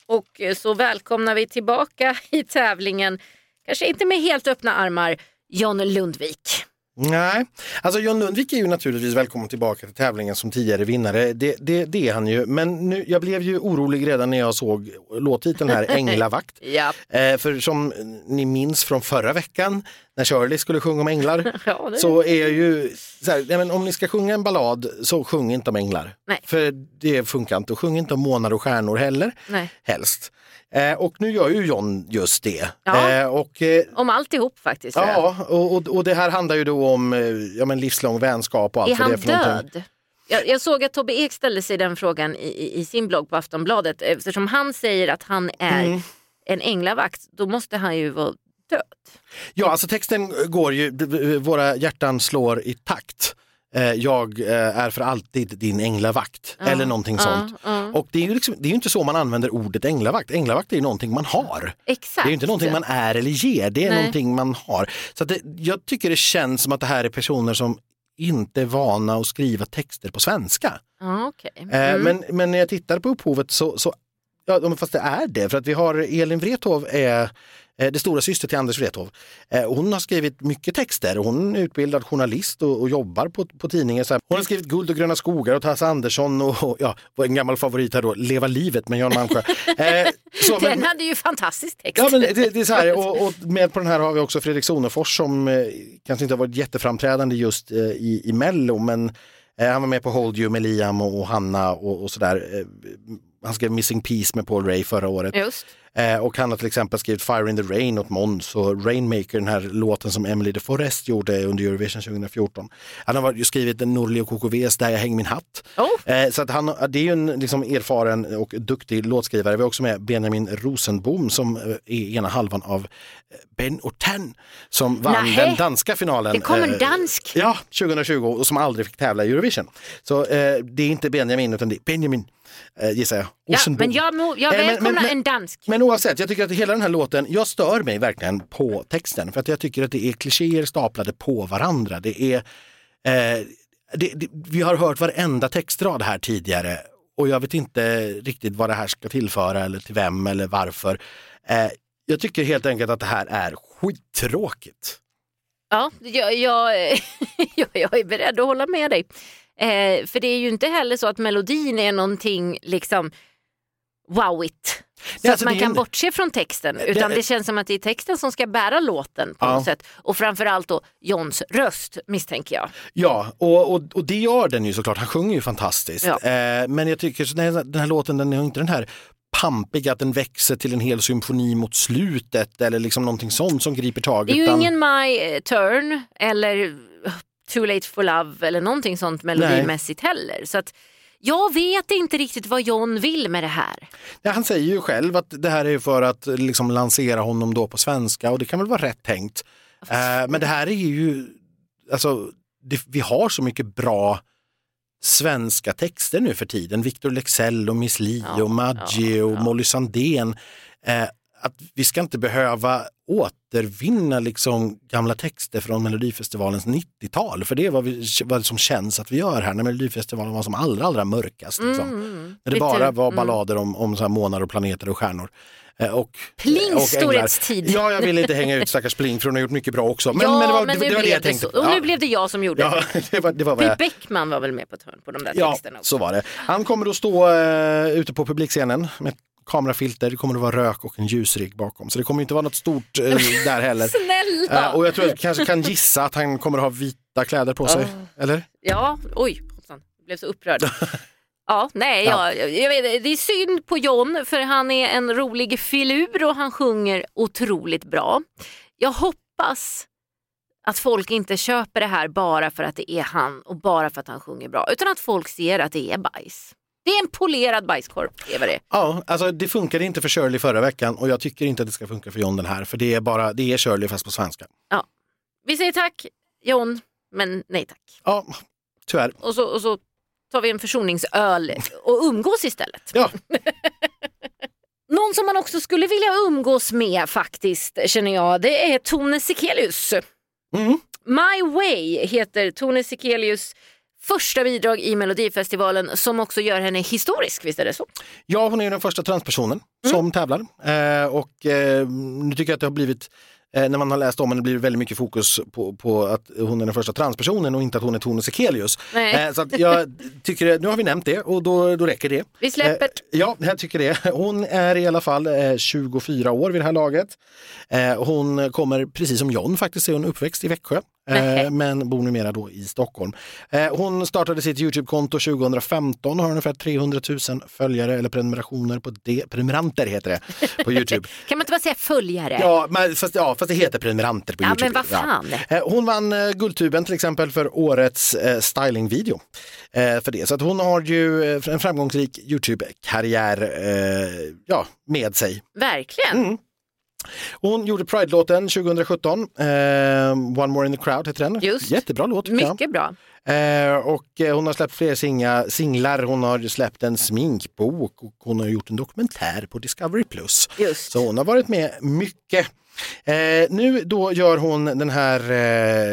Och så välkomnar vi tillbaka i tävlingen, kanske inte med helt öppna armar, John Lundvik. Nej, alltså John Lundvik är ju naturligtvis välkommen tillbaka till tävlingen som tidigare vinnare, det, det, det är han ju, men nu, jag blev ju orolig redan när jag såg låttiteln här, Änglavakt. Yep. eh, för som ni minns från förra veckan när Shirley skulle sjunga om änglar ja, det... så är ju, så här, nej, men om ni ska sjunga en ballad så sjung inte om änglar, nej. För det funkar inte, och sjung inte om månar och stjärnor heller, nej. Helst. Eh, och nu gör ju John just det. Ja, eh, och, eh, om alltihop faktiskt. Ja, och, och, och det här handlar ju då om eh, ja, men livslång vänskap och allt. Är han det för död? Jag, jag såg att Tobbe Ek ställde sig den frågan i, i, i sin blogg på Aftonbladet. Eftersom han säger att han är mm. en änglavakt, då måste han ju vara död. ut? Ja, alltså texten går ju, våra hjärtan slår i takt. Jag är för alltid din änglavakt, uh, eller någonting uh, sånt. Uh. Och det är ju liksom, det är ju inte så man använder ordet änglavakt. Änglavakt är ju någonting man har. Exakt. Det är ju inte någonting man är eller ger, det är Nej. någonting man har. Så att det, jag tycker det känns som att det här är personer som inte är vana att skriva texter på svenska. Uh, okay. mm. men, men när jag tittar på upphovet så, så ja, fast det är det. För att vi har Elin Wrethov är... det stora syster till Anders Wrethov. Hon har skrivit mycket texter. Hon är utbildad journalist och, och jobbar på, på tidningar. Hon har skrivit Guld och gröna skogar och Tass Andersson och, och ja, en gammal favorit här då, Leva livet med Jan Malmsjö. eh, så, den men, hade ju fantastisk text. Ja, men det, det är så här. Och, och med på den här har vi också Fredrik Sonefors som eh, kanske inte har varit jätteframträdande just eh, i, i Mello, men eh, han var med på Hold You med Liam och, och Hanna och, och sådär. Eh, han skrev Missing Peace med Paul Ray förra året. Just. Eh, och han har till exempel skrivit Fire in the Rain åt Måns och Rainmaker, den här låten som Emily de Forest gjorde under Eurovision tjugo fjorton. Han har ju skrivit en Norli och K K V:s Där jag häng min hatt. Oh. Eh, så att han, det är ju en liksom erfaren och duktig låtskrivare. Vi har också med Benjamin Rosenbom som är ena halvan av Ben Orten som vann Nahe. den danska finalen. Det kom en dansk. Eh, ja, tjugo tjugo och som aldrig fick tävla i Eurovision. Så eh, det är inte Benjamin utan det är Benjamin. Eh, gissar jag. Ja, men jag, jag välkomnar eh, men, en dansk. Men oavsett, jag tycker att hela den här låten, jag stör mig verkligen på texten. För att jag tycker att det är klichéer staplade på varandra. Det är, eh, det, det, vi har hört varenda textrad här tidigare. Och jag vet inte riktigt vad det här ska tillföra eller till vem eller varför. Eh, jag tycker helt enkelt att det här är skittråkigt. Ja, jag, jag, jag är beredd att hålla med dig. Eh, för det är ju inte heller så att melodin är någonting liksom wowigt. Så Nej, alltså att man kan en... bortse från texten. Utan det... det känns som att det är texten som ska bära låten på ja. något sätt. Och framförallt då Johns röst, misstänker jag. Ja, och, och, och det gör den ju såklart. Han sjunger ju fantastiskt. Ja. Eh, men jag tycker så den här, den här låten, den är inte den här pampiga att den växer till en hel symfoni mot slutet. Eller liksom någonting sånt som griper tag. Det är utan... ju ingen My Turn eller Too Late for Love eller någonting sånt melodimässigt Nej. heller. Så att jag vet inte riktigt vad John vill med det här. Ja, han säger ju själv att det här är för att liksom lansera honom då på svenska. Och det kan väl vara rätt tänkt. Eh, men det här är ju... Alltså, det, vi har så mycket bra svenska texter nu för tiden. Victor Leksell och Miss Li ja, och Maggie ja, och ja. Molly Sandén. Eh, att vi ska inte behöva återvinna liksom gamla texter från Melodifestivalens nittio-tal. För det är vad, vi, vad som känns att vi gör här när Melodifestivalen var som allra, allra mörkast. Liksom. Mm, när det bara var ballader mm. om, om så här månar och planeter och stjärnor. Och, Pling, och storhetstid. Ja, jag vill inte hänga ut stackars Pling för hon har gjort mycket bra också. Men, ja, men det var, men det, det, var det jag tänkte. Och nu ja. blev det jag som gjorde ja, det. det, var, det var Pip Bäckman var väl med på ett hörn på de där ja, texterna. Ja, så var det. Han kommer att stå uh, ute på publikscenen med kamerafilter, det kommer att vara rök och en ljusrigg bakom. Så det kommer inte vara något stort eh, där heller. Snälla! Eh, och jag tror att jag kanske kan gissa att han kommer att ha vita kläder på sig. Oh. Eller? Ja, oj. Hoppsan. Jag blev så upprörd. Ja, nej, ja. Jag, jag vet, det är synd på John för han är en rolig filur och han sjunger otroligt bra. Jag hoppas att folk inte köper det här bara för att det är han och bara för att han sjunger bra. Utan att folk ser att det är bajs. Det är en polerad bajskorp, det är vad det är. Ja, alltså det funkade inte för Shirley förra veckan och jag tycker inte att det ska funka för John den här. För det är bara, det är Shirley fast på svenska. Ja, vi säger tack John, men nej tack. Ja, tyvärr. Och så, och så tar vi en försoningsöl och umgås istället. Ja. Någon som man också skulle vilja umgås med faktiskt, känner jag, det är Tone Sekelius. Mm. My Way heter Tone Sekelius första bidrag i Melodifestivalen som också gör henne historisk, visst är det så? Ja, hon är ju den första transpersonen mm. som tävlar. Eh, och eh, nu tycker jag att det har blivit, eh, när man har läst om henne, det blir väldigt mycket fokus på, på att hon är den första transpersonen och inte att hon är Tone Sekelius. Eh, så att jag tycker, nu har vi nämnt det och då, då räcker det. Vi släpper. Eh, ja, jag tycker det. Hon är i alla fall eh, tjugofyra år vid det här laget. Eh, hon kommer, precis som John faktiskt, är hon uppväxt i Växjö. Nej. Men bor numera då i Stockholm. Hon startade sitt YouTube-konto tjugo femton och har ungefär trehundratusen följare eller prenumerationer på det. Prenumeranter heter det på YouTube. Kan man inte bara säga följare? Ja, men, fast, ja, fast det heter prenumeranter på ja, YouTube. Men vad fan? Ja. Hon vann Guldtuben till exempel för årets eh, stylingvideo eh, för det. Så att hon har ju en framgångsrik YouTube-karriär eh, ja, med sig. Verkligen? Mm. Hon gjorde Pride-låten tjugo sjutton, eh, One More in the Crowd heter den. Just. Jättebra låt. Mycket bra. Eh, och hon har släppt fler singa, singlar, hon har släppt en sminkbok och hon har gjort en dokumentär på Discovery Plus. Just. Så hon har varit med mycket. Eh, nu då gör hon den här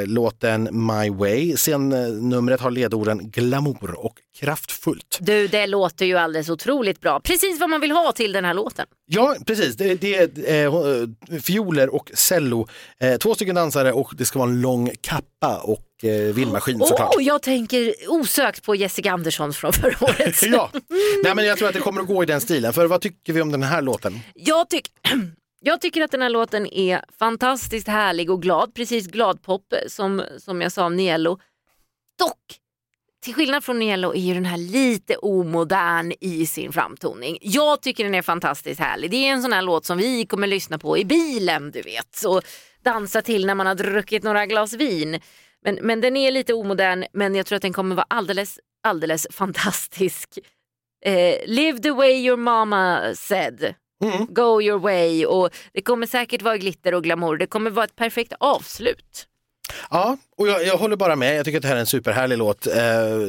eh, låten My Way. Sen eh, numret har ledorden glamour och kraftfullt. Du, det låter ju alldeles otroligt bra. Precis vad man vill ha till den här låten. Ja, precis. Det, det är eh, fioler och cello. Eh, två stycken dansare och det ska vara en lång kappa och eh, vindmaskin oh, såklart. Och jag tänker osökt på Jessica Andersson från förra året. Ja, nej, men jag tror att det kommer att gå i den stilen. För vad tycker vi om den här låten? Jag tycker... Jag tycker att den här låten är fantastiskt härlig och glad. Precis gladpop som, som jag sa om Nielo. Dock, till skillnad från Nielo är ju den här lite omodern i sin framtoning. Jag tycker den är fantastiskt härlig. Det är en sån här låt som vi kommer lyssna på i bilen, du vet. Och dansa till när man har druckit några glas vin. Men, men den är lite omodern, men jag tror att den kommer vara alldeles, alldeles fantastisk. Eh, live the way your mama said. Mm. Go your way, och det kommer säkert vara glitter och glamour. Det kommer vara ett perfekt avslut. Ja, och jag, jag håller bara med. Jag tycker att det här är en superhärlig låt eh,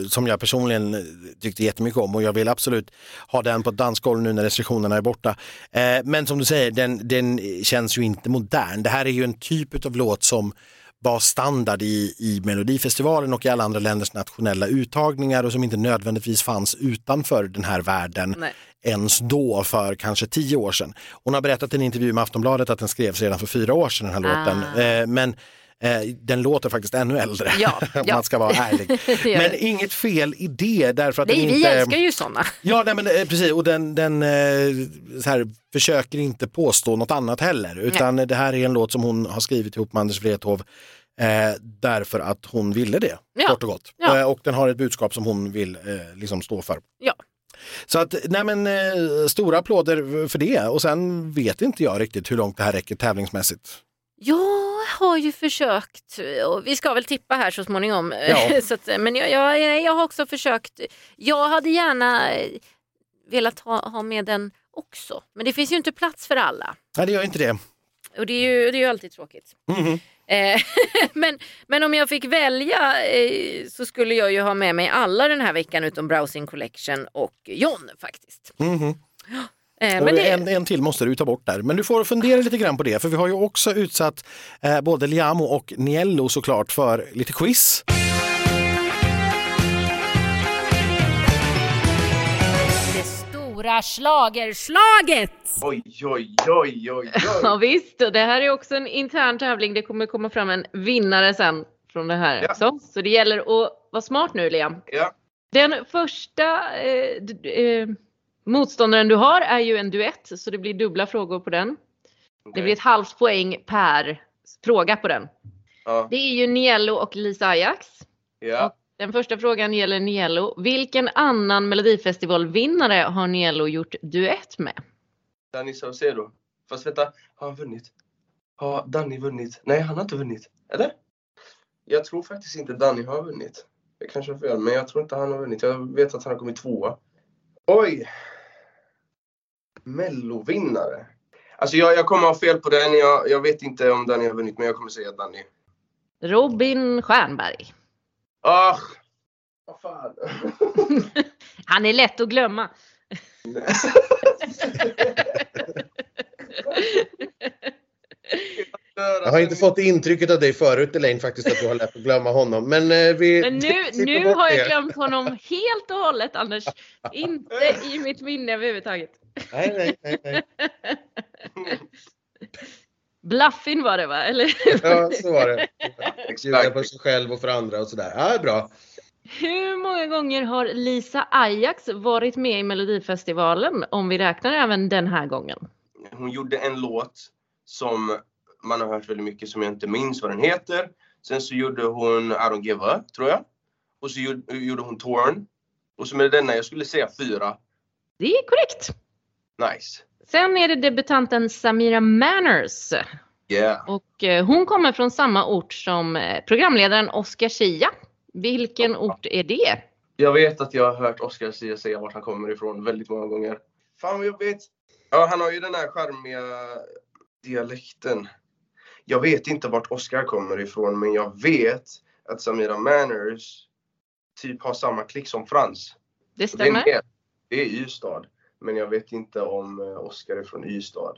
som jag personligen tyckte jättemycket om, och jag vill absolut ha den på dansgolv nu när restriktionerna är borta. Eh, men som du säger, den, den känns ju inte modern. Det här är ju en typ av låt som var standard i, i Melodifestivalen och i alla andra länders nationella uttagningar, och som inte nödvändigtvis fanns utanför den här världen. Nej. Ens då för kanske tio år sedan. Hon har berättat i en intervju med Aftonbladet att den skrevs redan för fyra år sedan, den här ah. låten. Eh, men eh, den låter faktiskt ännu äldre, ja, om ja. man ska vara ärlig. Men inget fel i det. Därför att nej, den vi inte... älskar ju sådana. Ja, nej, men, eh, precis. Och den, den eh, så här, försöker inte påstå något annat heller. Utan nej. Det här är en låt som hon har skrivit ihop med Anders Wrethov. Eh, därför att hon ville det, ja. kort och gott. Ja. Eh, och den har ett budskap som hon vill eh, liksom stå för. Ja. Så att, nej men, eh, stora applåder för det. Och sen vet inte jag riktigt hur långt det här räcker tävlingsmässigt. Jag har ju försökt, och vi ska väl tippa här så småningom. Ja. Så att, men jag, jag, jag har också försökt. Jag hade gärna velat ha, ha med den också. Men det finns ju inte plats för alla. Nej, det gör inte det. Och det är ju, det är ju alltid tråkigt. Mm-hmm. men, men om jag fick välja eh, så skulle jag ju ha med mig alla den här veckan utom Browsing Collection och John faktiskt. Mm-hmm. Eh, men det... en, en till måste du ta bort där. Men du får fundera lite grann på det, för vi har ju också utsatt eh, både Liamoo och Nielo såklart för lite quiz. Slagerslaget. Oj, oj, oj, oj, oj. Ja visst, och det här är också en intern tävling. Det kommer komma fram en vinnare sen från det här. Ja. Så, så det gäller att vara smart nu, Liam. Ja. Den första eh, d- eh, motståndaren du har är ju en duett, så det blir dubbla frågor på den. Okay. Det blir ett halvt poäng per fråga på den. Ja. Det är ju Nielo och Lisa Ajax. Ja. Och den första frågan gäller Nielo. Vilken annan Melodifestivalvinnare har Nielo gjort duett med? Danny Saucedo. Fast vänta, har han vunnit? Har Danny vunnit? Nej, han har inte vunnit. Eller? Jag tror faktiskt inte Danny har vunnit. Det kanske är fel, men jag tror inte han har vunnit. Jag vet att han har kommit tvåa. Oj! Mellovinnare. Alltså jag, jag kommer ha fel på den. Jag, jag vet inte om Danny har vunnit, men jag kommer säga Danny. Robin Stjernberg. Ah, vad fan. Han är lätt att glömma. Jag har inte fått intrycket av dig förut, Elaine, faktiskt, att du har lätt att glömma honom. Men, eh, vi men nu, nu har jag glömt honom helt och hållet, Anders. Inte i mitt minne överhuvudtaget. Nej, nej, nej, nej. Bluffin var det, va? Eller? Ja, så var det. Exakt. På sig själv och för andra och sådär. Ja, bra. Hur många gånger har Lisa Ajax varit med i Melodifestivalen, om vi räknar även den här gången? Hon gjorde en låt som man har hört väldigt mycket, som jag inte minns vad den heter. Sen så gjorde hon I Don't Give A, tror jag. Och så gjorde hon Torn. Och så med denna, jag skulle säga fyra. Det är korrekt. Nice. Sen är det debutanten Samira Manners. Yeah. Och hon kommer från samma ort som programledaren Oscar Zia. Vilken ort är det? Jag vet att jag har hört Oscar Zia säga vart han kommer ifrån väldigt många gånger. Fan vad jobbigt. Ja, han har ju den här charmiga dialekten. Jag vet inte vart Oscar kommer ifrån, men jag vet att Samira Manners typ har samma klick som Frans. Det stämmer. Det är, det är Ystad, men jag vet inte om Oscar är från Ystad.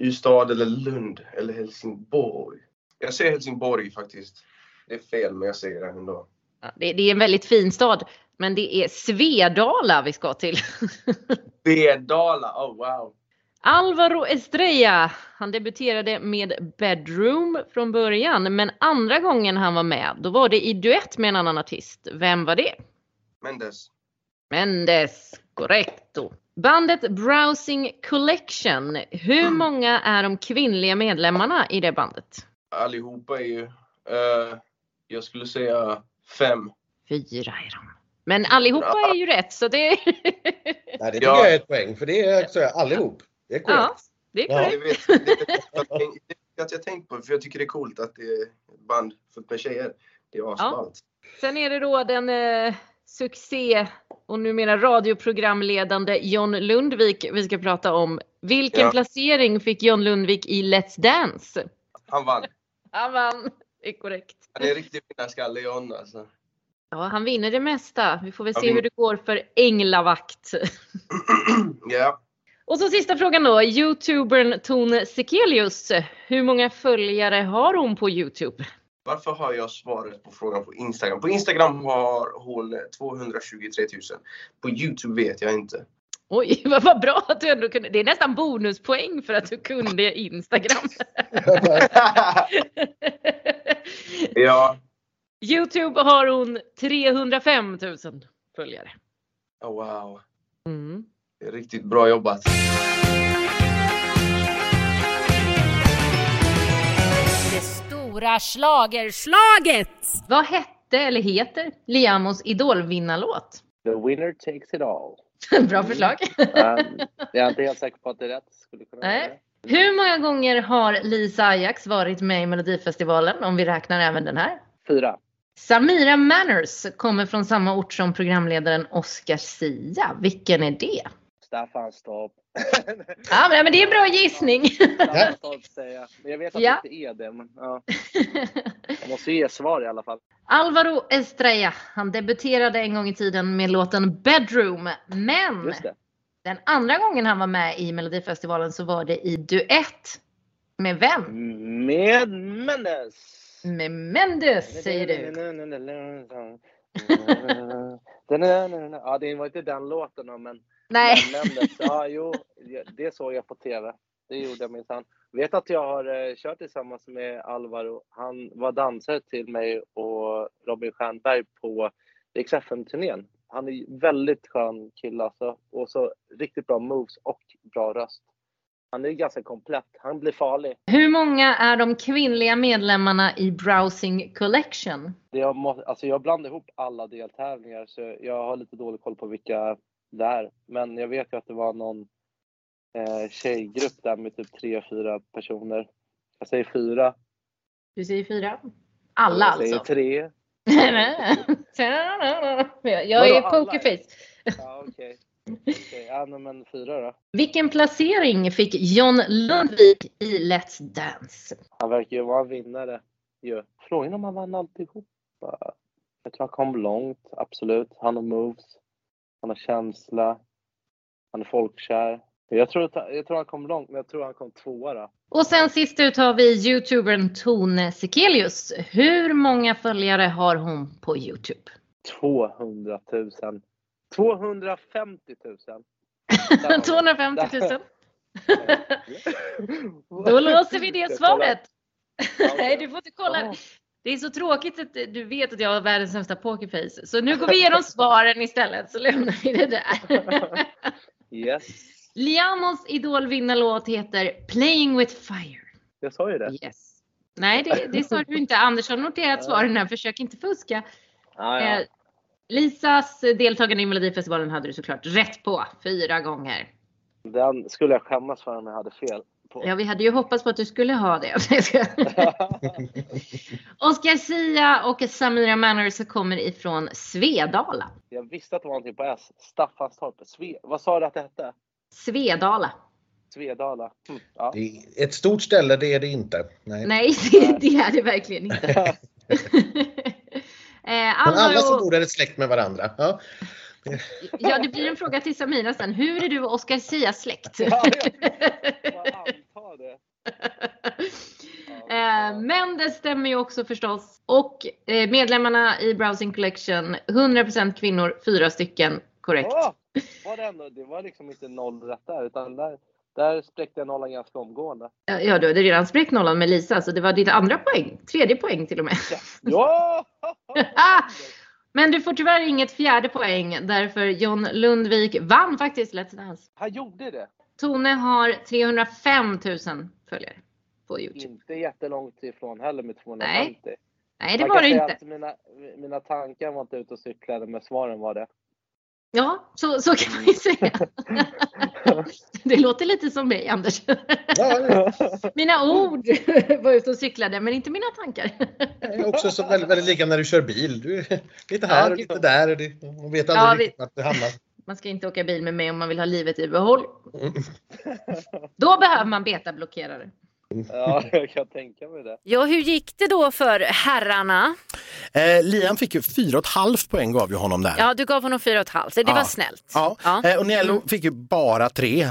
Ystad eller Lund eller Helsingborg. Jag säger Helsingborg faktiskt. Det är fel, men jag säger det ändå. Ja, det, det är en väldigt fin stad, men det är Svedala vi ska till. Svedala, oh wow. Alvaro Estrella, han debuterade med Bedroom från början, men andra gången han var med, då var det i duett med en annan artist. Vem var det? Mendes. Mendes, korrekt. Bandet Browsing Collection, hur mm. många är de kvinnliga medlemmarna i det bandet? Allihopa är ju, uh, jag skulle säga fem. Fyra är de. Men allihopa är ju rätt, så det... Nej, det tycker ja. jag är ett poäng, för det är så allihop. Det är korrekt. Ja, det är korrekt. Ja. Jag vet, det att jag tänkt på, för jag tycker det är coolt att det är band fullt med tjejer. Det är asfalt. Ja. Sen är det då den eh, succé och numera radioprogramledande John Lundvik vi ska prata om. Vilken ja. placering fick John Lundvik i Let's Dance? Han vann. Han vann, det är korrekt. Han är en riktig vinnarskalle, John, alltså. Ja, han vinner det mesta. Vi får väl se hur det går för änglavakt. Ja. Och så sista frågan då. YouTubern Tone Sekelius. Hur många följare har hon på YouTube? Varför har jag svaret på frågan på Instagram? På Instagram har hon tvåhundratjugotre tusen. På YouTube vet jag inte. Oj, vad bra att du ändå kunde. Det är nästan bonuspoäng för att du kunde Instagram. Ja. YouTube har hon trehundrafem tusen följare. Oh, wow. Mm. Det är riktigt bra jobbat. Det stora slagerslaget. Vad hette eller heter Liamoos idolvinnarlåt? The winner takes it all. Bra förslag. um, jag är inte helt säker på att det är rätt. Skulle kunna vara det. Hur många gånger har Lisa Ajax varit med i Melodifestivalen, om vi räknar även den här? Fyra. Samira Manners kommer från samma ort som programledaren Oscar Zia. Vilken är det? Staffanstorp. Ja, men det är en bra gissning. Staffanstorp säger jag. Men jag vet att ja. det inte är det. Men, ja. Jag måste ge svar i alla fall. Alvaro Estrella. Han debuterade en gång i tiden med låten Bedroom. Men den andra gången han var med i Melodifestivalen så var det i duett. Med vem? Med Mendes. Med Mendes, säger du. Ja, det var inte den låten, men... Nej. Men ja, jo, det såg jag på tv. Det gjorde jag minsann. Vet att jag har kört tillsammans med Alvaro. Han var dansare till mig och Robin Stjernberg på X F M-turnén. Han är väldigt skön kille, alltså. Och så riktigt bra moves och bra röst. Han är ganska komplett. Han blir farlig. Hur många är de kvinnliga medlemmarna i Browsing Collection? Jag, måste, alltså jag blandar ihop alla deltävlingar, så jag har lite dålig koll på vilka det är. Men jag vet ju att det var någon eh, tjejgrupp där med typ tre, fyra personer. Jag säger fyra. Du säger fyra? Alla jag alltså? Jag säger tre. Jag är pokerface. Ja, okej. Okay. Okej, ja, men fyra då. Vilken placering fick John Lundvik i Let's Dance? Han verkar ju vara en vinnare. Frågan om han vann alltihopa. Jag tror han kom långt, absolut. Han har moves, han har känsla, han är folkkär. Jag tror, jag tror han kom långt, men jag tror han kom tvåa då. Och sen sist ut har vi YouTubern Tone Sekelius. Hur många följare har hon på YouTube? tvåhundratusen. tvåhundrafemtiotusen. tvåhundrafemtiotusen. Då låser vi det svaret. Nej, du får inte kolla. Det är så tråkigt att du vet att jag har världens sämsta pokerface. Så nu går vi igenom svaren istället, så lämnar vi det där. Yes. Liamoos idolvinnarlåt heter Playing with Fire. Jag sa ju det. Yes. Nej, det, det sa du inte. Anders har noterat svaren här. Försök inte fuska. Ah, ja. Lisas deltagande i Melodifestivalen hade du såklart rätt på fyra gånger. Den skulle jag skämmas för om jag hade fel på. Ja, vi hade ju hoppats på att du skulle ha det. Oscar Zia och Samira Manners kommer ifrån Svedala. Jag visste att det var någonting på S. Staffanstorp. Sve- Vad sa du att det hette? Svedala. Svedala. Mm, ja. Det är ett stort ställe, det är det inte. Nej, Nej det, det är det verkligen inte. Eh, Alvaro... Men alla som bor där är släkt med varandra. Ja. Ja, det blir en fråga till Samira sen. Hur är du och Oscar Zia släkt? Ja, jag det. Eh, men det stämmer ju också förstås. Och eh, medlemmarna i Browsing Collection, hundra procent kvinnor, fyra stycken, korrekt. Oh, var det, ändå, det var liksom inte noll rätt där, utan där, där spräckte jag nollan ganska omgående. Ja, du hade redan spräckt nollan med Lisa, så det var ditt andra poäng, tredje poäng till och med. Ja! Men du får tyvärr inget fjärde poäng, därför John Lundvik vann faktiskt Let's Dance. Han gjorde det. Tone har trehundrafem tusen följare på YouTube. Inte jättelångt ifrån heller med tvåhundrafemtio. Nej, Nej det var det inte. Mina, mina tankar var inte ute och cyklade, men svaren var det. Ja, så, så kan man ju säga. Det låter lite som mig, Anders. Mina ord var ute och cyklade, men inte mina tankar. Det är också så väldigt, väldigt lika när du kör bil. Du är lite här och lite där. Och man vet aldrig ja, vi... riktigt vart det hamnar. Man ska inte åka bil med mig om man vill ha livet i behåll. Mm. Då behöver man betablockerare. Ja, jag kan tänka mig det. Ja, hur gick det då för herrarna? Eh, Liam fick ju fyra och ett halvt poäng, gav ju honom där. Ja, du gav honom fyra och ett halvt, det ja. var snällt. Ja, ja. Eh, och Nielo fick ju bara tre.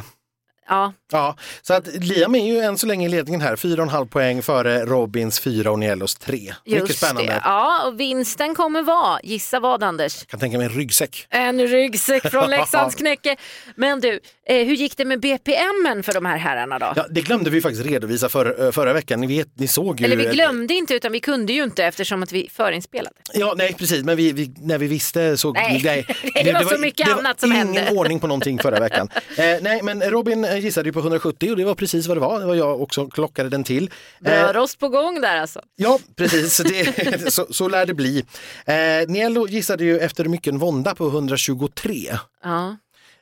Ja. Ja. Så att Liam är ju än så länge i ledningen här, fyra och en halv poäng före Robins fyra och Nielos tre. Just mycket spännande. Det. Ja, och vinsten kommer vara, gissa vad Anders? Jag kan tänka mig en ryggsäck. En ryggsäck från Leksands knäcke. Men du, eh, hur gick det med B P M'en för de här herrarna då? Ja, det glömde vi faktiskt redovisa för, förra veckan. Ni vet, ni såg ju... Eller vi glömde inte, utan vi kunde ju inte eftersom att vi förinspelade. Ja, nej precis, men vi, vi, när vi visste så... Nej, nej det, det var så det var, mycket var, annat som hände. Det var ingen ordning på någonting förra veckan. Eh, nej, men Robin... gissade ju på hundrasjuttio och det var precis vad det var. Det var jag också, klockade den till. Brörost på gång där alltså. Ja, precis. Det, så, så lär det bli. Eh, Nielo gissade ju efter mycket en vånda på hundratjugotre. Ja.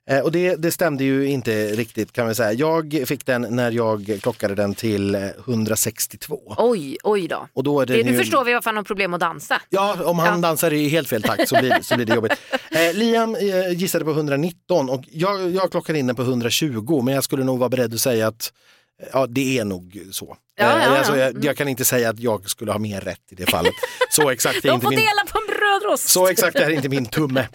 Eh, och det, det stämde ju inte riktigt kan man säga. Jag fick den när jag klockade den till hundrasextiotvå. Oj, oj då. Och då är det det, nu ju... förstår vi varför han har problem att dansa. Ja, om han ja. dansar i helt fel takt så blir, så blir det jobbigt. Eh, Liam eh, gissade på hundranitton och jag, jag klockade in den på hundratjugo, men jag skulle nog vara beredd att säga att ja, det är nog så. Ja, ja, ja. Alltså, jag, jag kan inte säga att jag skulle ha mer rätt i det fallet. Så exakt är de inte får min... dela på en brödrost. Så exakt är inte min tumme.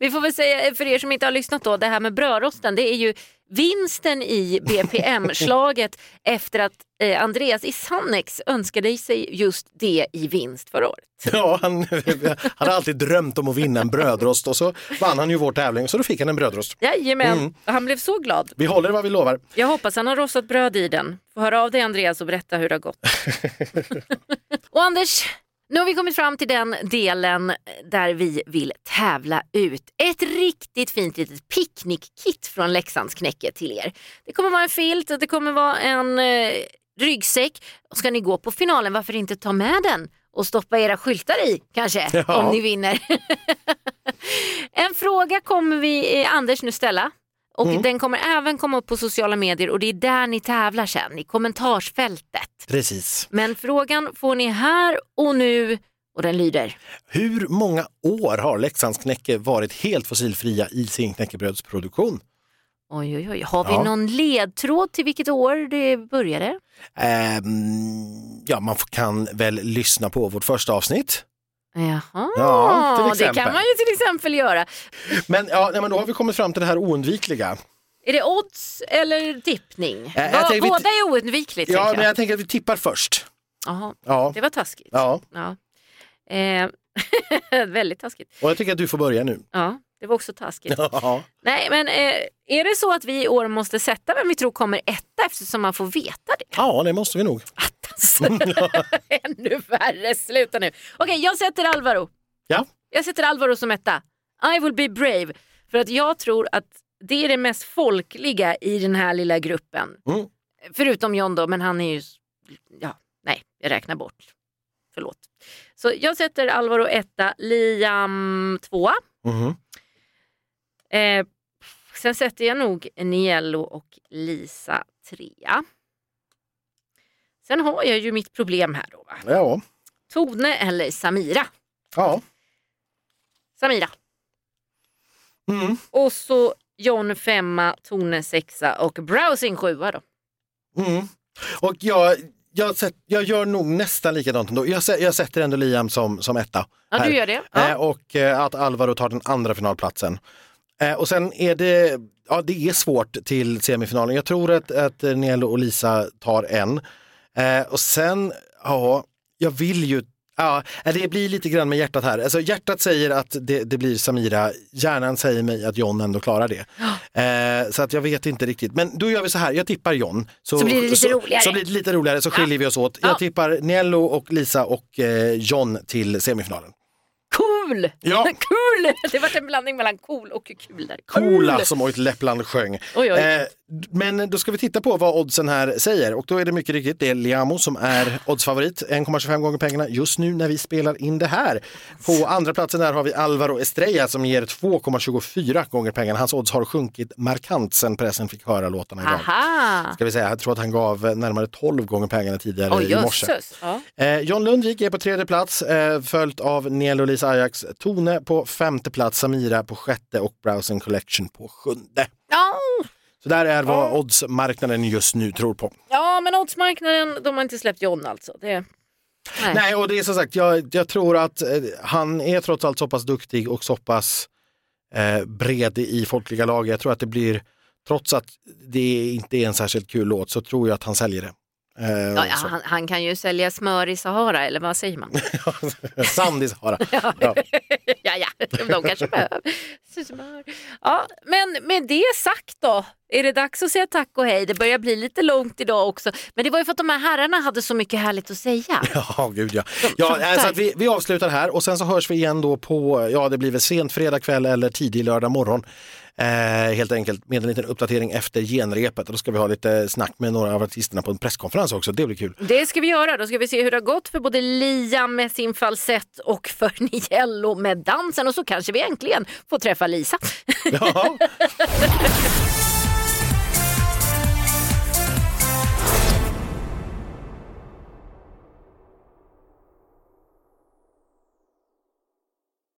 Vi får väl säga, för er som inte har lyssnat då, det här med brödrosten, det är ju vinsten i B P M-slaget efter att eh, Andreas Isannex önskade sig just det i vinst förra året. Ja, han hade alltid drömt om att vinna en brödrost och så vann han ju vår tävling så då fick han en brödrost. Jajamän, mm. Han blev så glad. Vi håller vad vi lovar. Jag hoppas han har rostat bröd i den. Få höra av dig Andreas och berätta hur det har gått. Och Anders... Nu har vi kommit fram till den delen där vi vill tävla ut ett riktigt fint litet picknickkit från Leksands knäcke till er. Det kommer vara en filt, det kommer vara en eh, ryggsäck. Och ska ni gå på finalen, varför inte ta med den och stoppa era skyltar i kanske, ja. Om ni vinner. En fråga kommer vi, eh, Anders, nu ställa. Och mm. den kommer även komma upp på sociala medier och det är där ni tävlar sen, i kommentarsfältet. Precis. Men frågan får ni här och nu och den lyder. Hur många år har Leksands knäcke varit helt fossilfria i sin knäckebrödsproduktion? Oj, oj, oj. Har vi ja. någon ledtråd till vilket år det började? Ähm, ja, man kan väl lyssna på vårt första avsnitt. Jaha, ja, det kan man ju till exempel göra. Men, ja, nej, men då har vi kommit fram till det här oundvikliga. Är det odds eller tippning? Äh, Va, båda vi... är oundvikligt. Ja, jag. men jag tänker att vi tippar först. Jaha, ja. Det var taskigt. Ja. Ja. Eh, väldigt taskigt. Och jag tycker att du får börja nu. Ja, det var också taskigt. Ja. Nej, men eh, är det så att vi i år måste sätta vem vi tror kommer etta eftersom man får veta det? Ja, det måste vi nog. Ännu värre, sluta nu. Okej, jag sätter Alvaro. Ja. Jag sätter Alvaro som etta. I will be brave. För att jag tror att det är det mest folkliga i den här lilla gruppen. Mm. Förutom John då, men han är ju... Ja, nej, jag räknar bort. Förlåt. Så jag sätter Alvaro etta, Liam tvåa. Mm. Eh, sen sätter jag nog Nielo och Lisa trea. Sen har jag ju mitt problem här då, va? Ja. Tone eller Samira? Ja. Samira. Mm. Och så John femma, Tone sexa och Browsing sjua då. Mm. Och jag, jag, sätt, jag gör nog nästan likadant ändå. Jag, jag sätter ändå Liam som, som etta. Ja, här. Du gör det. Ja. Eh, och eh, att Alvaro tar den andra finalplatsen. Eh, och sen är det, ja, det är svårt till semifinalen. Jag tror att, att Nielo och Lisa tar en. Eh, och sen, ja, jag vill ju, ja, det blir lite grann med hjärtat här. Alltså hjärtat säger att det, det blir Samira. Hjärnan säger mig att John ändå klarar det. Oh. eh, Så att jag vet inte riktigt. Men då gör vi så här, jag tippar John. Så, så blir det lite så, roligare. Så blir det lite roligare, så skiljer ja. vi oss åt. Jag ja. tippar Nielo och Lisa och eh, John till semifinalen. Cool! Ja. Cool! Det var en blandning mellan cool och kul där. Coola cool. Som Ojt Läppland sjöng. Oj, oj. Eh, men då ska vi titta på vad oddsen här säger. Och då är det mycket riktigt, det är Liamoo som är oddsfavorit. en komma tjugofem gånger pengarna just nu när vi spelar in det här. På andra platsen där har vi Alvaro Estrella som ger två komma tjugofyra gånger pengarna. Hans odds har sjunkit markant sen pressen fick höra låtarna idag. Aha. Ska vi säga, jag tror att han gav närmare tolv gånger pengarna tidigare oh, i morse. Ja. Eh, John Lundvik är på tredje plats, eh, följt av Nielo och Lisa Ajax. Tone på femte plats, Samira på sjätte och Browsing Collection på sjunde. Oh. Så där är vad oddsmarknaden just nu tror på. Ja, men oddsmarknaden, de har inte släppt John alltså. Det... Nej. Nej, och det är som sagt, jag, jag tror att eh, han är trots allt så pass duktig och så pass eh, bred i folkliga lag. Jag tror att det blir, trots att det inte är en särskilt kul låt, så tror jag att han säljer det. Eh, ja, ja, han, han kan ju sälja smör i Sahara, eller vad säger man? Sand i Sahara. Ja, ja, ja, de kanske behöver smör. Ja, men med det sagt då, är det dags att säga tack och hej? Det börjar bli lite långt idag också. Men det var ju för att de här herrarna hade så mycket härligt att säga. Ja, gud ja. ja så att vi, vi avslutar här och sen så hörs vi igen då på, ja det blir väl sent fredag kväll eller tidig lördag morgon. Eh, helt enkelt med en liten uppdatering efter genrepet. Då ska vi ha lite snack med några av artisterna på en presskonferens också. Det blir kul. Det ska vi göra. Då ska vi se hur det har gått för både Liam med sin falsett och för Nielo med dansen. Och så kanske vi äntligen får träffa Lisa. Ja.